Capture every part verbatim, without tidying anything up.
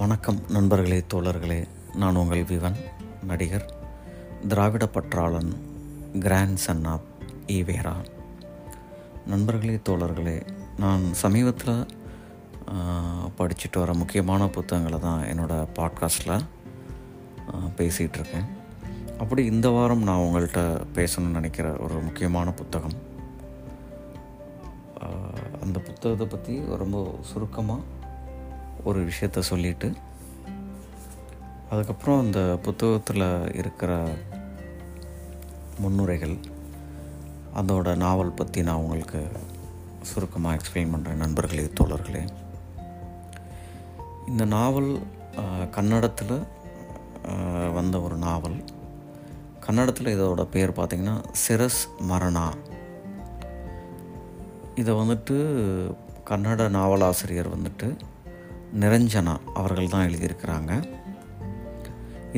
வணக்கம் நண்பர்களே, தோழர்களே. நான் உங்கள் விவன், நடிகர், திராவிட பற்றாளன், கிராண்ட் சன் ஆப் ஈவேரா. நண்பர்களே, தோழர்களே, நான் சமீபத்தில் படிச்சுட்டு வர முக்கியமான புத்தகங்களை தான் என்னோடய பாட்காஸ்டில் பேசிகிட்ருக்கேன். அப்படி இந்த வாரம் நான் உங்கள்கிட்ட பேசணும்னு நினைக்கிற ஒரு முக்கியமான புத்தகம், அந்த புத்தகத்தை பற்றி ரொம்ப சுருக்கமாக ஒரு விஷயத்த சொல்லிவிட்டு அதுக்கப்புறம் அந்த புத்தகத்தில் இருக்கிற முன்னுரைகள், அதோட நாவல் பற்றி நான் உங்களுக்கு சுருக்கமாக எக்ஸ்பிளைன் பண்ணுறேன். நண்பர்களே, தோழர்களே, இந்த நாவல் கன்னடத்தில் வந்த ஒரு நாவல். கன்னடத்தில் இதோட பேர் பார்த்திங்கன்னா சிரஸ்மரணா. இதை வந்துட்டு கன்னட நாவலாசிரியர் வந்துட்டு நிரஞ்சனா அவர்கள் தான் எழுதியிருக்கிறாங்க.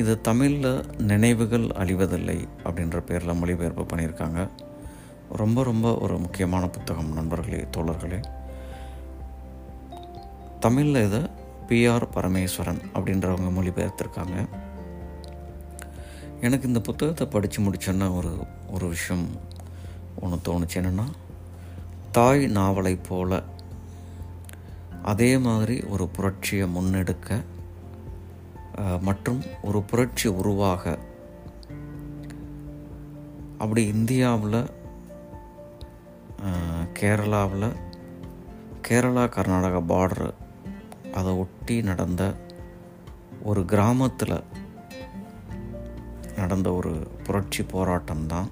இது தமிழில் நினைவுகள் அழிவதில்லை அப்படின்ற பேரில் மொழிபெயர்ப்பு பண்ணியிருக்காங்க. ரொம்ப ரொம்ப ஒரு முக்கியமான புத்தகம் நண்பர்களே, தோழர்களே. தமிழில் இதை பி. ஆர். பரமேஸ்வரன் அப்படின்றவங்க மொழிபெயர்த்திருக்காங்க. எனக்கு இந்த புத்தகத்தை படித்து முடிச்சோன்னா ஒரு ஒரு விஷயம் ஒன்று தோணுச்சு. என்னென்னா, தாய் நாவலை போல் அதே மாதிரி ஒரு புரட்சியை முன்னெடுக்க மற்றும் ஒரு புரட்சி உருவாக அப்படி இந்தியாவில், கேரளாவில், கேரளா கர்நாடகா பார்டர் அதை ஒட்டி நடந்த ஒரு கிராமத்தில் நடந்த ஒரு புரட்சி போராட்டம்தான்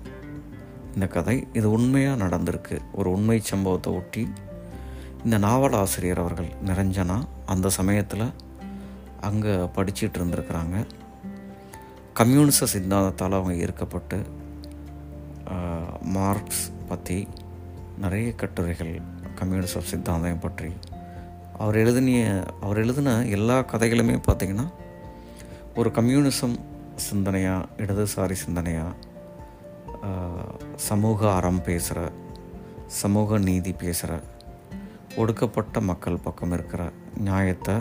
இந்த கதை. இது உண்மையாக நடந்திருக்கு, ஒரு உண்மை சம்பவத்தை ஒட்டி இந்த நாவல் ஆசிரியர் அவர்கள் நிரஞ்சனா அந்த சமயத்தில் அங்கே படிச்சுட்டு இருந்திருக்கிறாங்க. கம்யூனிச சித்தாந்தத்தால் அவங்க ஈர்க்கப்பட்டு மார்க்ஸ் பற்றி நிறைய கட்டுரைகள், கம்யூனிச சித்தாந்தம் பற்றி அவர் எழுதினிய அவர் எழுதின எல்லா கதைகளுமே பார்த்திங்கன்னா ஒரு கம்யூனிசம் சிந்தனையாக, இடதுசாரி சிந்தனையாக, சமூக அறம் பேசுகிற, சமூக நீதி பேசுகிற, ஒடுக்கப்பட்ட மக்கள் பக்கம் இருக்கிற நியாயத்தை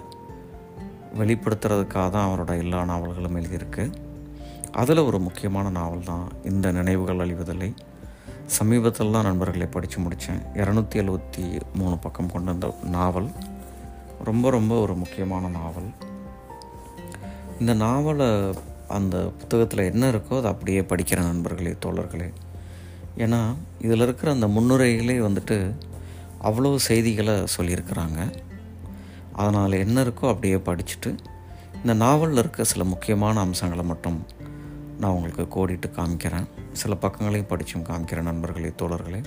வெளிப்படுத்துறதுக்காக தான் அவரோட எல்லா நாவல்களும் எழுதியிருக்கு. அதில் ஒரு முக்கியமான நாவல் தான் இந்த நினைவுகள் அழிவதில்லை. சமீபத்தில் தான் நண்பர்களை படித்து முடித்தேன். இரநூத்தி எழுபத்தி மூணு பக்கம் கொண்ட இந்த நாவல் ரொம்ப ரொம்ப ஒரு முக்கியமான நாவல். இந்த நாவலை அந்த புத்தகத்தில் என்ன இருக்கோ அதை அப்படியே படிக்கிற நண்பர்களே, தோழர்களே. ஏன்னா இதில் இருக்கிற அந்த முன்னுரைகளே வந்துட்டு அவ்வளோ செய்திகளை சொல்லியிருக்கிறாங்க. அதனால் என்ன இருக்கோ அப்படியே படிச்சுட்டு இந்த நாவலில் இருக்க சில முக்கியமான அம்சங்களை மட்டும் நான் உங்களுக்கு கோடிட்டு காமிக்கிறேன். சில பக்கங்களையும் படித்தும் காமிக்கிறேன் நண்பர்களே, தோழர்களே.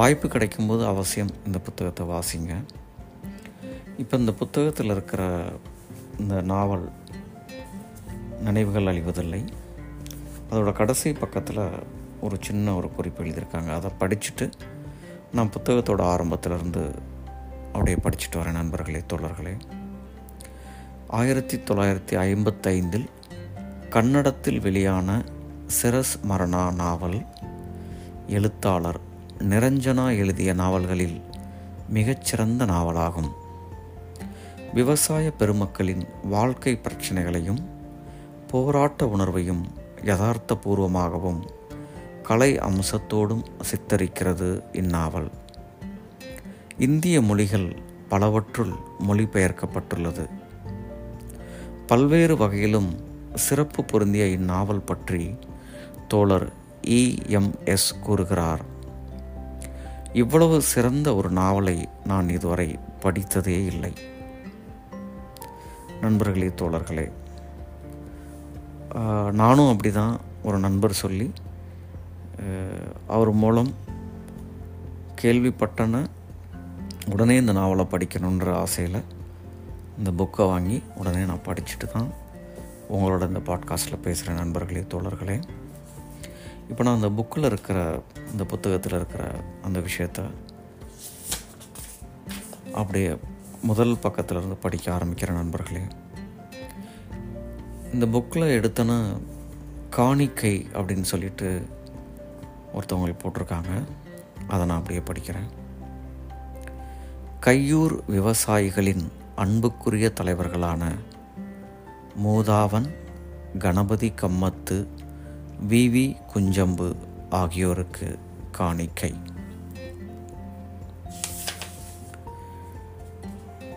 வாய்ப்பு கிடைக்கும்போது அவசியம் இந்த புத்தகத்தை வாசிங்க. இப்போ இந்த புத்தகத்தில் இருக்கிற இந்த நாவல் நினைவுகள் அழிவதில்லை, அதோட கடைசி பக்கத்தில் ஒரு சின்ன ஒரு குறிப்பு எழுதியிருக்காங்க. அதை படிச்சுட்டு நான் புத்தகத்தோட ஆரம்பத்திலிருந்து அப்படியே படிச்சுட்டு வரேன் நண்பர்களே, தோழர்களே. ஆயிரத்தி தொள்ளாயிரத்தி ஐம்பத்தைந்தில் கன்னடத்தில் வெளியான சிரஸ்மரணா நாவல் எழுத்தாளர் நிரஞ்சனா எழுதிய நாவல்களில் மிகச்சிறந்த நாவலாகும். விவசாய பெருமக்களின் வாழ்க்கை பிரச்சனைகளையும் போராட்ட உணர்வையும் யதார்த்தபூர்வமாகவும் கலை அம்சத்தோடும் சித்தரிக்கிறது இந்நாவல். இந்திய மொழிகள் பலவற்றுள் மொழிபெயர்க்கப்பட்டுள்ளது. பல்வேறு வகையிலும் சிறப்பு பொருந்திய இந்நாவல் பற்றி தோழர் இ. எம். எஸ். கூறுகிறார். இவ்வளவு சிறந்த ஒரு நாவலை நான் இதுவரை படித்ததே இல்லை. நண்பர்களே, தோழர்களே, நானும் அப்படி தான் ஒரு நண்பர் சொல்லி அவர் மூலம் கேள்விப்பட்டன உடனே இந்த நாவலை படிக்கணுன்ற ஆசையில் இந்த புக்கை வாங்கி உடனே நான் படிச்சுட்டு தான் உங்களோட இந்த பாட்காஸ்ட்டில் பேசுகிற நண்பர்களே, தோழர்களே. இப்போ நான் அந்த புக்கில் இருக்கிற, இந்த புத்தகத்தில் இருக்கிற அந்த விஷயத்தை அப்படியே முதல் பக்கத்துலேருந்து படிக்க ஆரம்பிக்கிற நண்பர்களே. இந்த புக்கில் எடுத்தேன்னா காணிக்கை அப்படின்னு சொல்லிட்டு ஒருத்தவங்களுக்கு போட்டிருக்காங்க. அதை நான் அப்படியே படிக்கிறேன். கையூர் விவசாயிகளின் அன்புக்குரிய தலைவர்களான மூதாவன் கணபதி கம்மத்து, வி. வி. குஞ்சம்பு ஆகியோருக்கு காணிக்கை.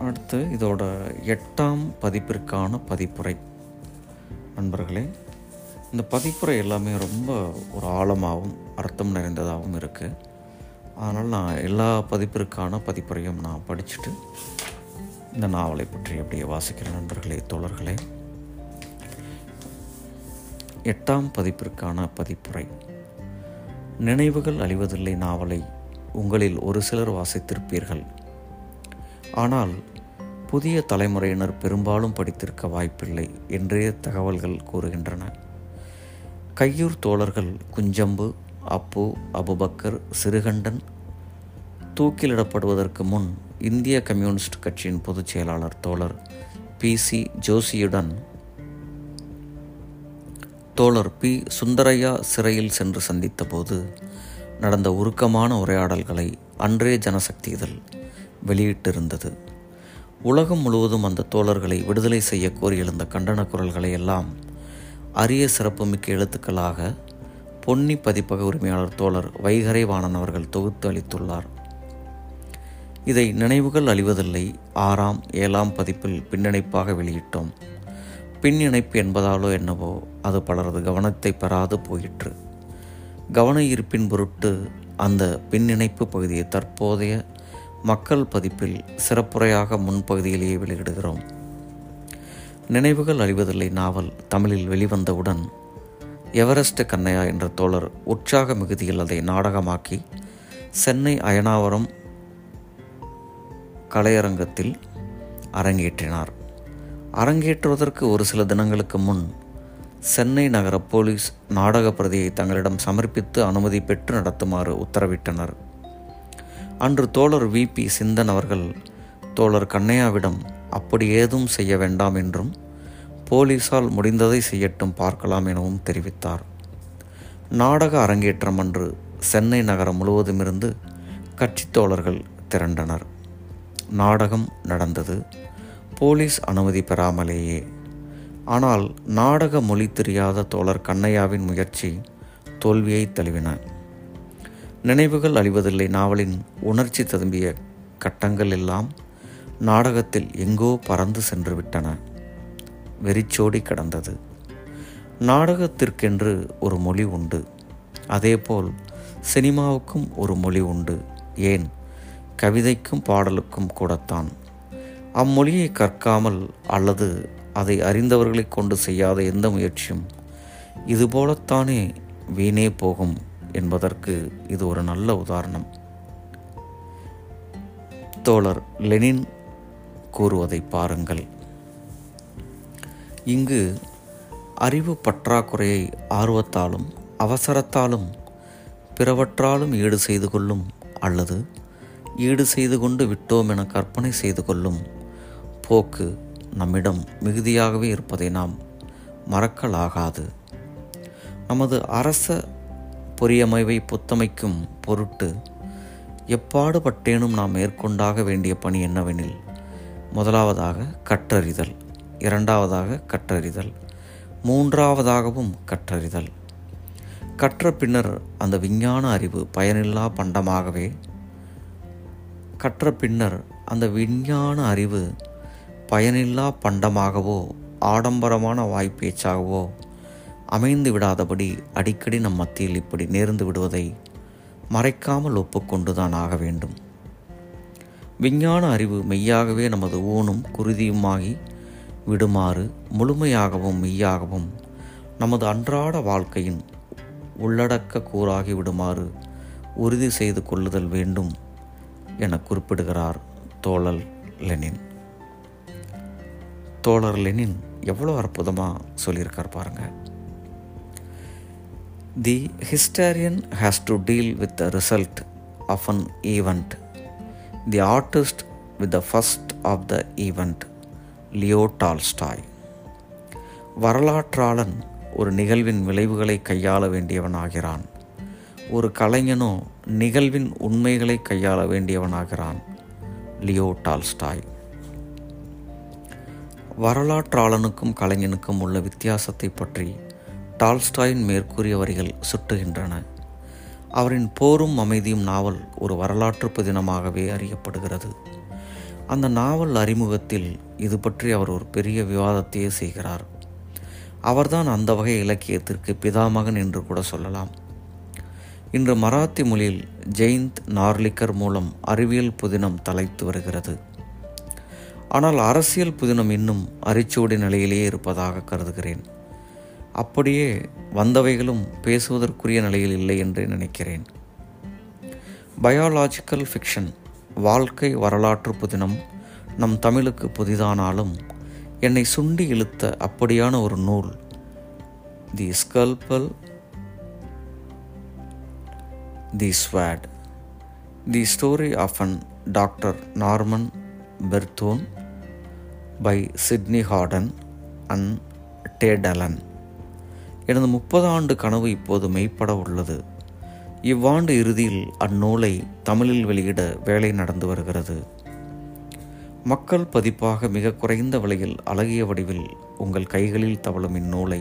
அடுத்து இதோட எட்டாம் பதிப்பிற்கான பதிப்புரை. நண்பர்களே, இந்த பதிப்புரை எல்லாமே ரொம்ப ஒரு ஆழமாகவும் அர்த்தம் நிறைந்ததாகவும் இருக்குது. அதனால் நான் எல்லா பதிப்பிற்கான பதிப்புரையும் நான் படிச்சுட்டு இந்த நாவலை பற்றி அப்படியே வாசிக்கிற நண்பர்களே, தோழர்களே. எட்டாம் பதிப்பிற்கான பதிப்புரை. நினைவுகள் அழிவதில்லை நாவலை உங்களில் ஒரு சிலர் வாசித்திருப்பீர்கள். ஆனால் புதிய தலைமுறையினர் பெரும்பாலும் படித்திருக்க வாய்ப்பில்லை என்றே தகவல்கள் கூறுகின்றன. கையூர் தோழர்கள் குஞ்சம்பு, அப்பு, அபுபக்கர், சிறுகண்டன் தூக்கிலிடப்படுவதற்கு முன் இந்திய கம்யூனிஸ்ட் கட்சியின் பொதுச் செயலாளர் தோழர் பி. சி. ஜோஷியுடன் தோழர் பி. சுந்தரையா சிறையில் சென்று சந்தித்த போது நடந்த உருக்கமான உரையாடல்களை அன்றே ஜனசக்தி இதழ் வெளியிட்டிருந்தது. உலகம் முழுவதும் அந்த தோழர்களை விடுதலை செய்ய கோரி எழுந்த கண்டன குரல்களை எல்லாம் அரிய சிறப்புமிக்க எழுத்துக்களாக பொன்னி பதிப்பக உரிமையாளர் தோழர் வைகரை வாணன் அவர்கள் தொகுத்து அளித்துள்ளார். இதை நினைவுகள் அழிவதில்லை ஆறாம் ஏழாம் பதிப்பில் பின்னிணைப்பாக வெளியிட்டோம். பின்னிணைப்பு என்பதாலோ என்னவோ அது பலரது கவனத்தை பெறாது போயிற்று. கவன ஈர்ப்பின் பொருட்டு அந்த பின்னிணைப்பு பகுதியை தற்போதைய மக்கள் பதிப்பில் சிறப்புரையாக முன்பகுதியிலேயே வெளியிடுகிறோம். நினைவுகள் அழிவதில்லை நாவல் தமிழில் வெளிவந்தவுடன் எவரெஸ்ட் கண்ணையா என்ற தோழர் உற்சாக மிகுதியில் அதை நாடகமாக்கி சென்னை அயனாவரம் கலையரங்கத்தில் அரங்கேற்றினார். அரங்கேற்றுவதற்கு ஒரு சில தினங்களுக்கு முன் சென்னை நகர போலீஸ் நாடக பிரதியை தங்களிடம் சமர்ப்பித்து அனுமதி பெற்று நடத்துமாறு உத்தரவிட்டனர். அன்று தோழர் வி. பி. சிந்தன் அவர்கள் தோழர் கண்ணையாவிடம் அப்படி ஏதும் செய்ய வேண்டாம் என்றும் போலீஸால் முடிந்ததை செய்யட்டும் பார்க்கலாம் எனவும் தெரிவித்தார். நாடக அரங்கேற்றம் அன்று சென்னை நகரம் முழுவதுமிருந்து கட்சி தோழர்கள் திரண்டனர். நாடகம் நடந்தது போலீஸ் அனுமதி பெறாமலேயே. ஆனால் நாடக மொழி தெரியாத தோழர் கண்ணையாவின் முயற்சி தோல்வியை தழுவின. நினைவுகள் அழிவதில்லை நாவலின் உணர்ச்சி ததும்பிய கட்டங்கள் எல்லாம் நாடகத்தில் எங்கோ பறந்து சென்று விட்டன. வெறிச்சோடி கடந்தது. நாடகத்திற்கென்று ஒரு மொழி உண்டு, அதேபோல் சினிமாவுக்கும் ஒரு மொழி உண்டு, ஏன் கவிதைக்கும் பாடலுக்கும் கூடத்தான். அம்மொழியை கற்காமல் அல்லது அதை அறிந்தவர்களை கொண்டு செய்யாத எந்த முயற்சியும் இதுபோலத்தானே வீணே போகும் என்பதற்கு இது ஒரு நல்ல உதாரணம். தோழர் லெனின் கூறுவதை பாருங்கள். இங்கு அறிவு பற்றாக்குறையை ஆர்வத்தாலும் அவசரத்தாலும் பிறவற்றாலும் ஈடு செய்து கொள்ளும் அல்லது ஈடு செய்து கொண்டு விட்டோம் என கற்பனை செய்து கொள்ளும் போக்கு நம்மிடம் மிகுதியாகவே இருப்பதை நாம் மறக்கலாகாது. நமது அரச பொறியமைவை புத்தமைக்கும் பொருட்டு எப்பாடுபட்டேனும் நாம் மேற்கொண்டாக வேண்டிய பணி என்னவெனில், முதலாவதாக கற்றறிதல், இரண்டாவதாக கற்றறிதல், மூன்றாவதாகவும் கற்றறிதல். கற்ற பின்னர் அந்த விஞ்ஞான அறிவு பயனில்லா பண்டமாகவே கற்ற பின்னர் அந்த விஞ்ஞான அறிவு பயனில்லா பண்டமாகவோ ஆடம்பரமான வாய்ப்பேச்சாகவோ அமைந்து விடாதபடி அடிக்கடி நம் மத்தியில் இப்படி நேர்ந்து விடுவதை மறைக்காமல் ஒப்புக்கொண்டுதான் ஆக வேண்டும். விஞ்ஞான அறிவு மெய்யாகவே நமது ஊனும் குருதியுமாகி விடுமாறு முழுமையாகவும் மெய்யாகவும் நமது அன்றாட வாழ்க்கையின் உள்ளடக்க கூறாகி விடுமாறு உறுதி செய்து கொள்ளுதல் வேண்டும் என குறிப்பிடுகிறார் தோழர் லெனின். தோழர் லெனின் எவ்வளோ அற்புதமாக சொல்லியிருக்கார் பாருங்க. The historian has to deal with the result of an event, the artist with the first of the event, Leo Tolstoy. வரலாற்றாளன் ஒரு நிகழ்வின் விளைவுகளை கையாள வேண்டியவனாகிறான், ஒரு கலைஞனோ நிகழ்வின் உண்மைகளை கையாள வேண்டியவனாகிறான், லியோ டால்ஸ்டாய். வரலாற்றாளனுக்கும் கலைஞனுக்கும் உள்ள வித்தியாசத்தை பற்றி டால்ஸ்டாயின் மேற்கூறிய வரிகள் சுட்டுகின்றன. அவரின் போரும் அமைதியும் நாவல் ஒரு வரலாற்று புதினமாகவே அறியப்படுகிறது. அந்த நாவல் அறிமுகத்தில் இது பற்றி அவர் ஒரு பெரிய விவாதத்தையே செய்கிறார். அவர்தான் அந்த வகை இலக்கியத்திற்கு பிதாமகன் என்று கூட சொல்லலாம். இன்று மராத்தி மொழியில் ஜெயந்த் நார்லிக்கர் மூலம் அறிவியல் புதினம் தலைத்து வருகிறது. ஆனால் அரசியல் புதினம் இன்னும் அரிச்சோடி நிலையிலேயே இருப்பதாக கருதுகிறேன். அப்படியே வந்தவைகளும் பேசுவதற்குரிய நிலையில் இல்லை என்று நினைக்கிறேன். பயாலாஜிக்கல் ஃபிக்ஷன் வாழ்க்கை வரலாற்று புதினம் நம் தமிழுக்கு புதிதானாலும் என்னை சுண்டி இழுத்த அப்படியான ஒரு நூல் the scalpel the sword the story of an doctor Norman Bethune by Sydney Gordon and Ted Allan. எனது முப்பது ஆண்டு கனவு இப்போது மெய்ப்பட உள்ளது. இவ்வாண்டு இறுதியில் அந்நூலை தமிழில் வெளியிட வேலை நடந்து வருகிறது. மக்கள் பதிப்பாக மிக குறைந்த விலையில் அழகிய வடிவில் உங்கள் கைகளில் தவழும் இந்நூலை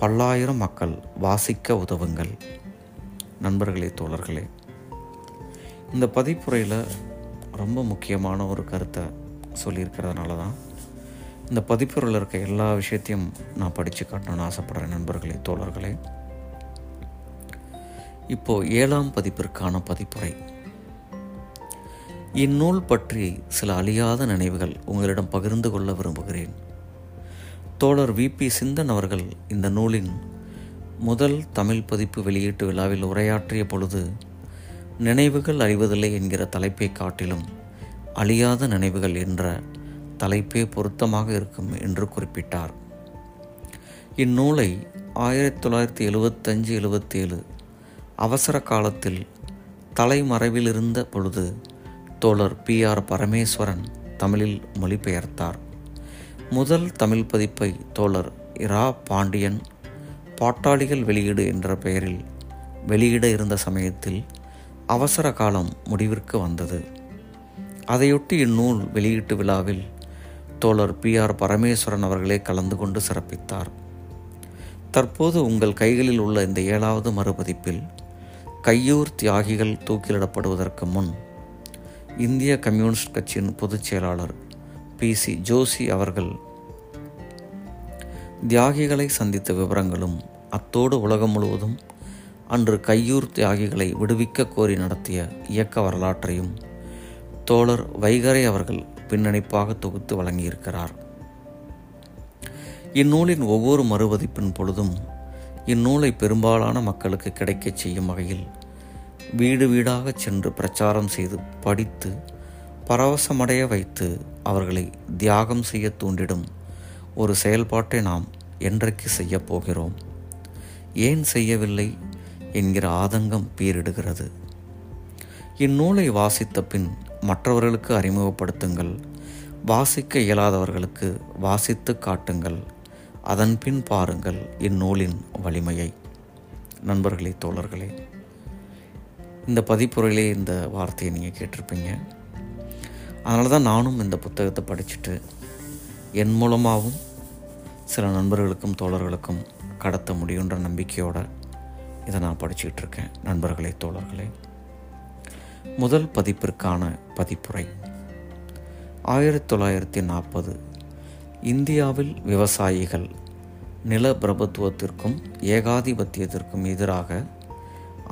பல்லாயிரம் மக்கள் வாசிக்க உதவுங்கள். நண்பர்களே, தோழர்களே, இந்த பதிப்புரையில் ரொம்ப முக்கியமான ஒரு கருத்தை சொல்லியிருக்கிறதுனால தான் இந்த பதிப்புரையில் இருக்க எல்லா விஷயத்தையும் நான் படித்து காட்டணும்னு ஆசைப்பட்றேன். நண்பர்களே, தோழர்களே, இப்போது ஏழாம் பதிப்பிற்கான பதிப்புரை. இந்நூல் பற்றி சில அழியாத நினைவுகள் உங்களிடம் பகிர்ந்து கொள்ள விரும்புகிறேன். தோழர் வி பி சிந்தன் அவர்கள் இந்த நூலின் முதல் தமிழ் பதிப்பு வெளியீட்டு விழாவில் உரையாற்றிய பொழுது நினைவுகள் அழிவதில்லை என்கிற தலைப்பை காட்டிலும் அழியாத நினைவுகள் என்ற தலைப்பே பொருத்தமாக இருக்கும் என்று குறிப்பிட்டார். இந்நூலை ஆயிரத்தி தொள்ளாயிரத்தி எழுபத்தஞ்சு எழுபத்தி ஏழு அவசர காலத்தில் தலைமறைவிலிருந்த பொழுது தோழர் பி ஆர் பரமேஸ்வரன் தமிழில் மொழிபெயர்த்தார். முதல் தமிழ் பதிப்பை தோழர் இரா பாண்டியன் பாட்டாளிகள் வெளியீடு என்ற பெயரில் வெளியிட இருந்த சமயத்தில் அவசர காலம் முடிவிற்கு வந்தது. அதையொட்டி இந்நூல் வெளியீட்டு விழாவில் தோழர் பி ஆர் பரமேஸ்வரன் அவர்களே கலந்து கொண்டு சிறப்பித்தார். தற்போது உங்கள் கைகளில் உள்ள இந்த ஏழாவது மறுபதிப்பில் கையூர் தியாகிகள் தூக்கிலிடப்படுவதற்கு முன் இந்திய கம்யூனிஸ்ட் கட்சியின் பொதுச் செயலாளர் பி சி ஜோஷி அவர்கள் தியாகிகளை சந்தித்த விவரங்களும் அத்தோடு உலகம் முழுவதும் அன்று கையூர் தியாகிகளை விடுவிக்க கோரி நடத்திய இயக்க வரலாற்றையும் தோழர் வைகரை அவர்கள் பின்னணிப்பாக தொகுத்து வழங்கியிருக்கிறார். இந்நூலின் ஒவ்வொரு மறுபதிப்பின் பொழுதும் இந்நூலை பெரும்பாலான மக்களுக்கு கிடைக்கச் செய்யும் வகையில் வீடு வீடாக சென்று பிரச்சாரம் செய்து படித்து பரவசமடைய வைத்து அவர்களை தியாகம் செய்ய தூண்டிடும் ஒரு செயல்பாட்டை நாம் என்றைக்கு செய்யப்போகிறோம், ஏன் செய்யவில்லை என்கிற ஆதங்கம் பீரிடுகிறது. இந்நூலை வாசித்த பின் மற்றவர்களுக்கு அறிமுகப்படுத்துங்கள், வாசிக்க இயலாதவர்களுக்கு வாசித்து காட்டுங்கள், அதன் பின் பாருங்கள் இந்நூலின் வலிமையை. நண்பர்களே, தோழர்களே, இந்த பதிப்புரையிலே இந்த வார்த்தையை நீங்கள் கேட்டிருப்பீங்க. அதனால தான் நானும் இந்த புத்தகத்தை படிச்சுட்டு என் மூலமாகவும் சில நண்பர்களுக்கும் தோழர்களுக்கும் கடத்த முடியுன்ற நம்பிக்கையோடு இதை நான் படிச்சுக்கிட்டு இருக்கேன். நண்பர்களே, தோழர்களே, முதல் பதிப்பிற்கான பதிப்புரை. ஆயிரத்தி தொள்ளாயிரத்தி நாற்பது இந்தியாவில் விவசாயிகள் நில பிரபுத்துவத்திற்கும் ஏகாதிபத்தியத்திற்கும் எதிராக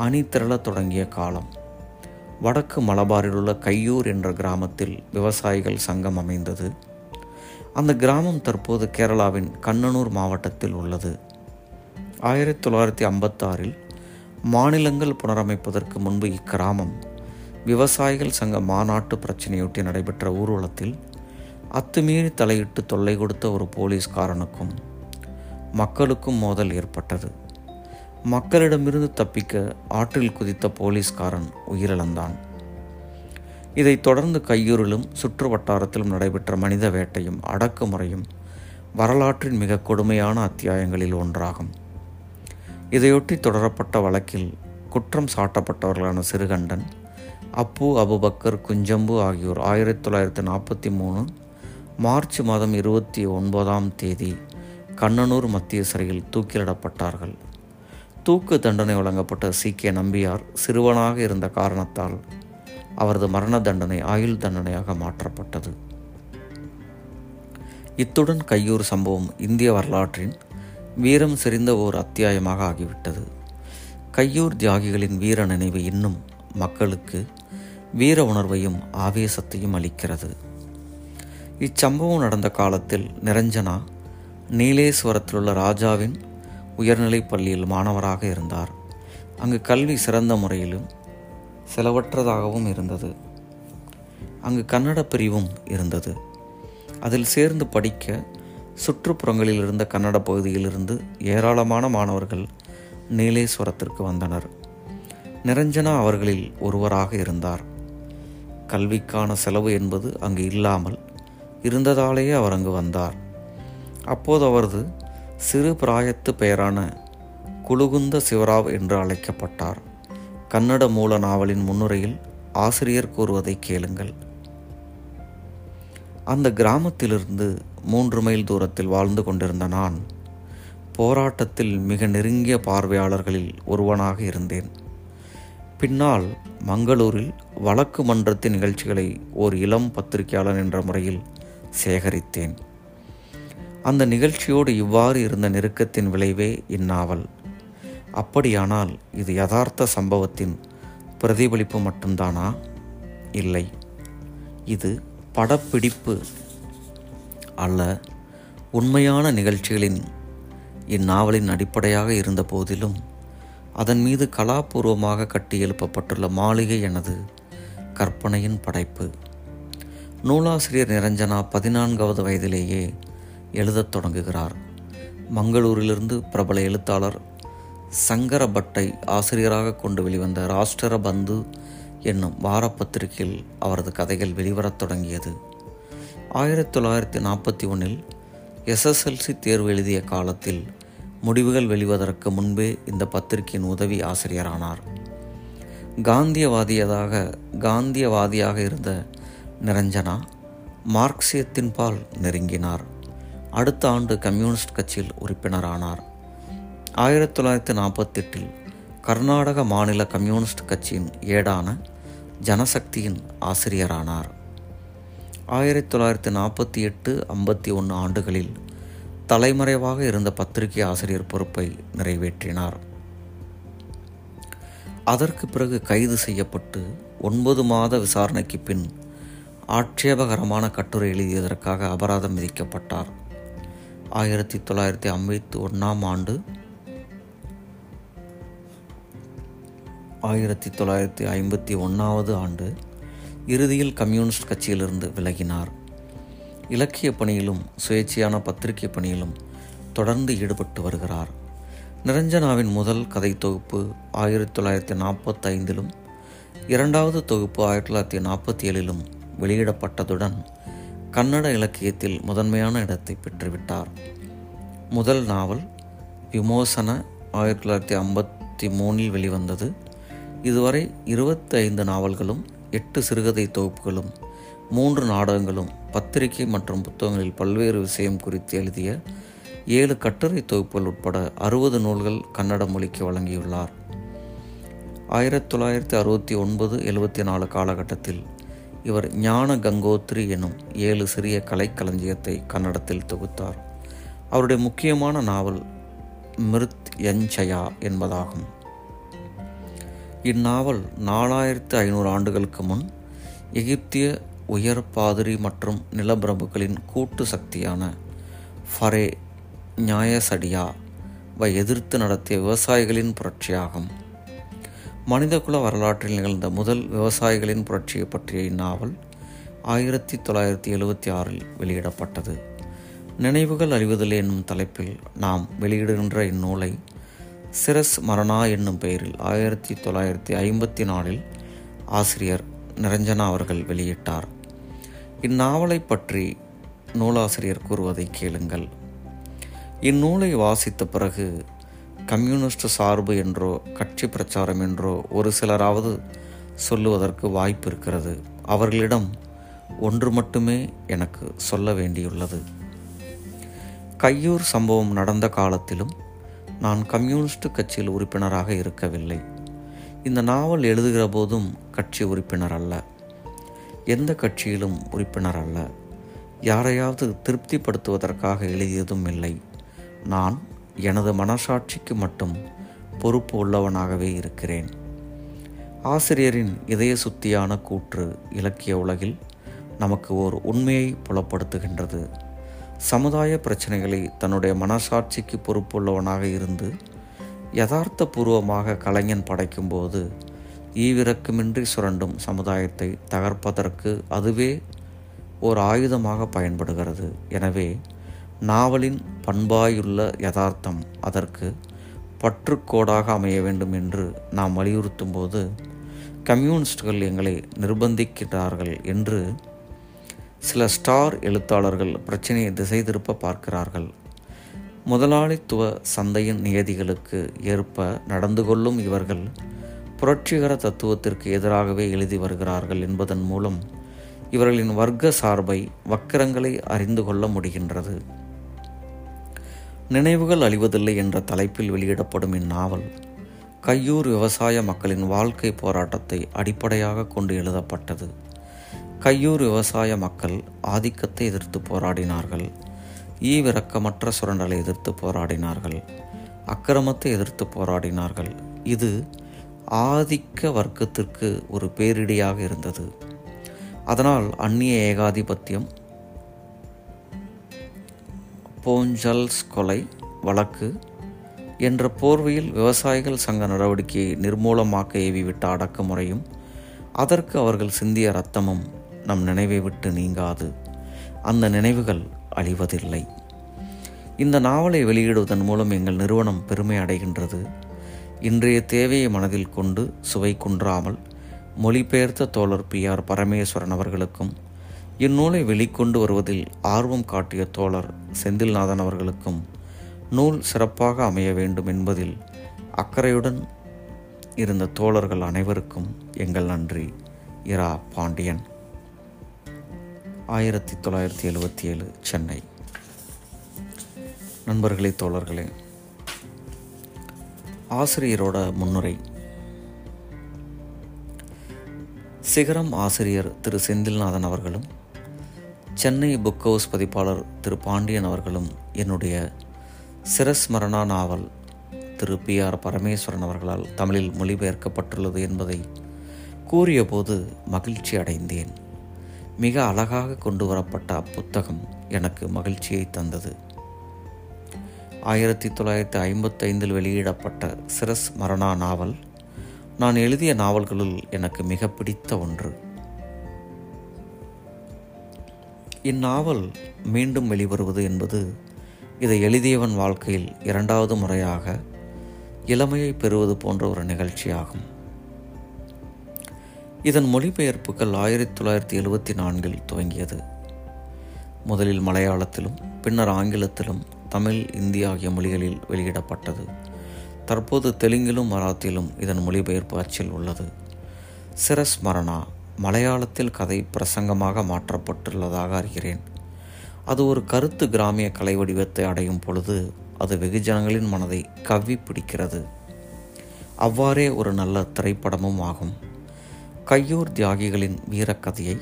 அணி திரளத் தொடங்கிய காலம். வடக்கு மலபாரிலுள்ள கையூர் என்ற கிராமத்தில் விவசாயிகள் சங்கம் அமைந்தது. அந்த கிராமம் தற்போது கேரளாவின் கண்ணனூர் மாவட்டத்தில் உள்ளது. ஆயிரத்தி தொள்ளாயிரத்தி ஐம்பத்தாறில் மாநிலங்கள் புனரமைப்பதற்கு முன்பு இக்கிராமம் விவசாயிகள் சங்க மாநாட்டு பிரச்சனையொட்டி நடைபெற்ற ஊர்வலத்தில் அத்துமீறி தலையிட்டு தொல்லை கொடுத்த ஒரு போலீஸ்காரனுக்கும் மக்களுக்கும் மோதல் ஏற்பட்டது. மக்களிடமிருந்து தப்பிக்க ஆற்றில் குதித்த போலீஸ்காரன் உயிரிழந்தான். இதைத் தொடர்ந்து கையூரிலும் சுற்று வட்டாரத்திலும் நடைபெற்ற மனித வேட்டையும் அடக்குமுறையும் வரலாற்றின் மிக கொடுமையான அத்தியாயங்களில் ஒன்றாகும். இதையொட்டி தொடரப்பட்ட வழக்கில் குற்றம் சாட்டப்பட்டவர்களான சிறுகண்டன், அப்பு, அபுபக்கர், குஞ்சம்பு ஆகியோர் ஆயிரத்தி தொள்ளாயிரத்தி நாற்பத்தி மூணு மார்ச் மாதம் இருபத்தி ஒன்பதாம் தேதி கண்ணனூர் மத்திய சிறையில் தூக்கிலிடப்பட்டார்கள். தூக்கு தண்டனை வழங்கப்பட்ட சி கே நம்பியார் சிறுவனாக இருந்த காரணத்தால் அவரது மரண தண்டனை ஆயுள் தண்டனையாக மாற்றப்பட்டது. இத்துடன் கையூர் சம்பவம் இந்திய வரலாற்றின் வீரம் செறிந்த ஓர் அத்தியாயமாக ஆகிவிட்டது. கையூர் தியாகிகளின் வீர நினைவு இன்னும் மக்களுக்கு வீர உணர்வையும் ஆவேசத்தையும் அளிக்கிறது. இச்சம்பவம் நடந்த காலத்தில் நிரஞ்சனா நீலேஸ்வரத்திலுள்ள ராஜாவின் உயர்நிலைப் பள்ளியில் மாணவராக இருந்தார். அங்கு கல்வி சிறந்த முறையிலும் செலவற்றதாகவும் இருந்தது. அங்கு கன்னட பிரிவும் இருந்தது. அதில் சேர்ந்து படிக்க சுற்றுப்புறங்களில் இருந்த கன்னட பகுதியிலிருந்து ஏராளமான மாணவர்கள் நீலேஸ்வரத்திற்கு வந்தனர். நிரஞ்சனா அவர்களில் ஒருவராக இருந்தார். கல்விக்கான செலவு என்பது அங்கு இல்லாமல் இருந்ததாலேயே அவர் அங்கு வந்தார். அப்போது அவரது சிறு பிராயத்து பெயரான குலுகுந்த சிவராவ் என்று அழைக்கப்பட்டார். கன்னட மூல நாவலின் முன்னுரையில் ஆசிரியர் கூறுவதை கேளுங்கள். அந்த கிராமத்திலிருந்து மூன்று மைல் தூரத்தில் வாழ்ந்து கொண்டிருந்த நான் போராட்டத்தில் மிக நெருங்கிய பார்வையாளர்களில் ஒருவனாக இருந்தேன். பின்னால் மங்களூரில் வழக்கு மன்றத்தின் நிகழ்ச்சிகளை ஒரு இளம் பத்திரிகையாளன் என்ற முறையில் சேகரித்தேன். அந்த நிகழ்ச்சியோடு இவ்வாறு இருந்த நெருக்கத்தின் விளைவே இந்நாவல். அப்படியானால் இது யதார்த்த சம்பவத்தின் பிரதிபலிப்பு மட்டும்தானா? இல்லை, இது படப்பிடிப்பு அல்ல. உண்மையான நிகழ்ச்சிகளின் இந்நாவலின் அடிப்படையாக இருந்த போதிலும் அதன் மீது கலாபூர்வமாக கட்டி எழுப்பப்பட்டுள்ள மாளிகை எனது கற்பனையின் படைப்பு. நூலாசிரியர் நிரஞ்சனா பதினான்காவது வயதிலேயே எழுதத் தொடங்குகிறார். மங்களூரிலிருந்து பிரபல எழுத்தாளர் சங்கரபட்டை ஆசிரியராக கொண்டு வெளிவந்த ராஷ்டிர பந்து என்னும் வாரப்பத்திரிகையில் அவரது கதைகள் வெளிவரத் தொடங்கியது. ஆயிரத்தி தொள்ளாயிரத்தி நாற்பத்தி ஒன்றில் எஸ்எஸ்எல்சி தேர்வு எழுதிய காலத்தில் முடிவுகள் வெளிவதற்கு முன்பே இந்த பத்திரிகையின் உதவி ஆசிரியரானார். காந்தியவாதியதாக காந்தியவாதியாக இருந்த நிரஞ்சனா மார்க்சியத்தின் பால் நெருங்கினார். அடுத்த ஆண்டு கம்யூனிஸ்ட் கட்சியில் உறுப்பினரானார். ஆயிரத்தி தொள்ளாயிரத்தி நாற்பத்தி எட்டில் கர்நாடக மாநில கம்யூனிஸ்ட் கட்சியின் ஏடான ஜனசக்தியின் ஆசிரியரானார். ஆயிரத்தி தொள்ளாயிரத்தி நாற்பத்தி எட்டு ஐம்பத்தி ஒன்று ஆண்டுகளில் தலைமறைவாக இருந்த பத்திரிகை ஆசிரியர் பொறுப்பை நிறைவேற்றினார். அதற்கு பிறகு கைது செய்யப்பட்டு ஒன்பது மாத விசாரணைக்கு பின் ஆட்சேபகரமான கட்டுரை எழுதியதற்காக அபராதம் விதிக்கப்பட்டார். ஆயிரத்தி தொள்ளாயிரத்தி ஐம்பத்தி ஒன்றாம் ஆண்டு ஆயிரத்தி தொள்ளாயிரத்தி ஐம்பத்தி ஒன்றாவது ஆண்டு இறுதியில் கம்யூனிஸ்ட் கட்சியிலிருந்து விலகினார். இலக்கிய பணியிலும் சுயேட்சையான பத்திரிகை பணியிலும் தொடர்ந்து ஈடுபட்டு வருகிறார். நிரஞ்சனாவின் முதல் கதை தொகுப்பு ஆயிரத்தி தொள்ளாயிரத்தி நாற்பத்தைந்திலும் இரண்டாவது தொகுப்பு ஆயிரத்தி தொள்ளாயிரத்தி நாற்பத்தி ஏழிலும் வெளியிடப்பட்டதுடன் கன்னட இலக்கியத்தில் முதன்மையான இடத்தை பெற்றுவிட்டார். முதல் நாவல் விமோசன ஆயிரத்தி தொள்ளாயிரத்தி ஐம்பத்தி மூணில் வெளிவந்தது. இதுவரை இருபத்தி ஐந்து நாவல்களும் எட்டு சிறுகதை தொகுப்புகளும் மூன்று நாடகங்களும் பத்திரிகை மற்றும் புத்தகங்களில் பல்வேறு விஷயம் குறித்து எழுதிய ஏழு கட்டுரை தொகுப்புகள் உட்பட அறுபது நூல்கள் கன்னட மொழிக்கு வழங்கியுள்ளார். ஆயிரத்தி தொள்ளாயிரத்தி அறுபத்தி ஒன்பது எழுபத்தி நாலு காலகட்டத்தில் இவர் ஞான கங்கோத்ரி எனும் ஏழு சிறிய கலைக்களஞ்சியத்தை கன்னடத்தில் தொகுத்தார். அவருடைய முக்கியமான நாவல் மிருத்யஞ்சயா என்பதாகும். இந்நாவல் நாலாயிரத்து ஐநூறு ஆண்டுகளுக்கு முன் எகிப்திய உயர் பாதிரி மற்றும் நிலப்பிரபுக்களின் கூட்டு சக்தியான ஃபரே நியாயசடியாவை எதிர்த்து நடத்திய விவசாயிகளின் புரட்சியாகும். மனிதகுல வரலாற்றில் நிகழ்ந்த முதல் விவசாயிகளின் புரட்சியை பற்றிய இந்நாவல் ஆயிரத்தி தொள்ளாயிரத்தி எழுபத்தி ஆறில் வெளியிடப்பட்டது. நினைவுகள் அழிவதில்லை என்னும் தலைப்பில் நாம் வெளியிடுகின்ற இந்நூலை சிரஸ்மரணா என்னும் பெயரில் ஆயிரத்தி தொள்ளாயிரத்தி ஐம்பத்தி நாலில் ஆசிரியர் நிரஞ்சனா அவர்கள் வெளியிட்டார். இந்நாவலை பற்றி நூலாசிரியர் கூறுவதை கேளுங்கள். இந்நூலை வாசித்த பிறகு கம்யூனிஸ்ட் சார்பு என்றோ கட்சி பிரச்சாரம் என்றோ ஒரு சிலராவது சொல்லுவதற்கு வாய்ப்பு இருக்கிறது. அவர்களிடம் ஒன்று மட்டுமே எனக்கு சொல்ல வேண்டியுள்ளது. கையூர் சம்பவம் நடந்த காலத்திலும் நான் கம்யூனிஸ்ட் கட்சியில் உறுப்பினராக இருக்கவில்லை. இந்த நாவல் எழுதுகிற போதும் கட்சி உறுப்பினர் அல்ல, எந்த கட்சியிலும் உறுப்பினர் அல்ல, யாரையாவது திருப்திப்படுத்துவதற்காக எழுதியதும் இல்லை. நான் எனது மனசாட்சிக்கு மட்டும் பொறுப்பு உள்ளவனாகவே இருக்கிறேன். ஆசிரியரின் இதய சுத்தியான கூற்று இலக்கிய உலகில் நமக்கு ஓர் உண்மையை புலப்படுத்துகின்றது. சமுதாய பிரச்சனைகளை தன்னுடைய மனசாட்சிக்கு பொறுப்புள்ளவனாக இருந்து யதார்த்த பூர்வமாக கலைஞன் படைக்கும்போது ஈவிரக்கமின்றி சுரண்டும் சமுதாயத்தை தகர்ப்பதற்கு அதுவே ஓர் ஆயுதமாக பயன்படுகிறது. எனவே நாவலின் பண்பாயுள்ள யதார்த்தம் அதற்கு பற்றுக்கோடாக அமைய வேண்டும் என்று நாம் வலியுறுத்தும் போது கம்யூனிஸ்டுகள் எங்களை நிர்பந்திக்கிறார்கள் என்று சில ஸ்டார் எழுத்தாளர்கள் பிரச்சனையை திசை திருப்ப பார்க்கிறார்கள். முதலாளித்துவ சந்தையின் நியதிகளுக்கு ஏற்ப நடந்து கொள்ளும் இவர்கள் புரட்சிகர தத்துவத்திற்கு எதிராகவே எழுதி வருகிறார்கள் என்பதன் மூலம் இவர்களின் வர்க்க சார்பை, வக்கிரங்களை அறிந்து கொள்ள முடிகின்றது. நினைவுகள் அழிவதில்லை என்ற தலைப்பில் வெளியிடப்படும் இந்நாவல் கையூர் விவசாய மக்களின் வாழ்க்கை போராட்டத்தை அடிப்படையாக கொண்டு எழுதப்பட்டது. கையூர் விவசாய மக்கள் ஆதிக்கத்தை எதிர்த்து போராடினார்கள், ஈவிரக்கமற்ற சுரண்டலை எதிர்த்து போராடினார்கள், அக்கிரமத்தை எதிர்த்து போராடினார்கள். இது ஆதிக்க வர்க்கத்திற்கு ஒரு பேரிடியாக இருந்தது. அதனால் அந்நிய ஏகாதிபத்தியம், போஞ்சல்ஸ் கொலை வழக்கு என்ற போர்வையில் விவசாயிகள் சங்க நடவடிக்கையை நிர்மூலமாக்க ஏவிவிட்ட அடக்குமுறையும் அதற்கு அவர்கள் சிந்திய இரத்தமும் நம் நினைவை விட்டு நீங்காது. அந்த நினைவுகள் அழிவதில்லை. இந்த நாவலை வெளியிடுவதன் மூலம் எங்கள் நிறுவனம் பெருமை அடைகின்றது. இன்றைய தேவையை மனதில் கொண்டு சுவை குன்றாமல் மொழிபெயர்த்த தோழர் பி. ஆர். பரமேஸ்வரன் அவர்களுக்கும் இந்நூலை வெளிக்கொண்டு வருவதில் ஆர்வம் காட்டிய தோழர் செந்தில்நாதன் அவர்களுக்கும் நூல் சிறப்பாக அமைய வேண்டும் என்பதில் அக்கறையுடன் இருந்த தோழர்கள் அனைவருக்கும் எங்கள் நன்றி. இரா பாண்டியன், ஆயிரத்தி தொள்ளாயிரத்தி எழுபத்தி ஏழு, சென்னை. நண்பர்களே, தோழர்களே, ஆசிரியரோட முன்னுரை. சிகரம் ஆசிரியர் திரு செந்தில்நாதன் அவர்களும் சென்னை புக் ஹவுஸ் பதிப்பாளர் திரு பாண்டியன் அவர்களும் என்னுடைய சிரஸ்மரணா நாவல் திரு பி. ஆர். பரமேஸ்வரன் அவர்களால் தமிழில் மொழிபெயர்க்கப்பட்டுள்ளது என்பதை கூறிய போது மகிழ்ச்சி அடைந்தேன். மிக அழகாக கொண்டு வரப்பட்ட அப்புத்தகம் எனக்கு மகிழ்ச்சியை தந்தது. ஆயிரத்தி தொள்ளாயிரத்தி ஐம்பத்தி ஐந்தில் வெளியிடப்பட்ட சிரஸ்மரணா நாவல் நான் எழுதிய நாவல்களுள் எனக்கு மிக பிடித்த ஒன்று. இந்நாவல் மீண்டும் வெளிவருவது என்பது இதை எழுதியவன் வாழ்க்கையில் இரண்டாவது முறையாக இளமையை பெறுவது போன்ற ஒரு நிகழ்ச்சியாகும். இதன் மொழிபெயர்ப்புகள் ஆயிரத்தி தொள்ளாயிரத்தி எழுபத்தி நான்கில் துவங்கியது. முதலில் மலையாளத்திலும் பின்னர் ஆங்கிலத்திலும் தமிழ், இந்தி ஆகிய மொழிகளில் வெளியிடப்பட்டது. தற்போது தெலுங்கிலும் மராத்தியிலும் இதன் மொழிபெயர்ப்பு அச்சில் உள்ளது. சிரஸ்மரணா மலையாளத்தில் கதை பிரசங்கமாக மாற்றப்பட்டுள்ளதாக அறிகிறேன். அது ஒரு கருத்து கிராமிய கலை வடிவத்தை அடையும் பொழுது அது வெகுஜனங்களின் மனதை கவ்வி பிடிக்கிறது. அவ்வாறே ஒரு நல்ல திரைப்படமும் ஆகும். கையூர் தியாகிகளின் வீரக்கதையை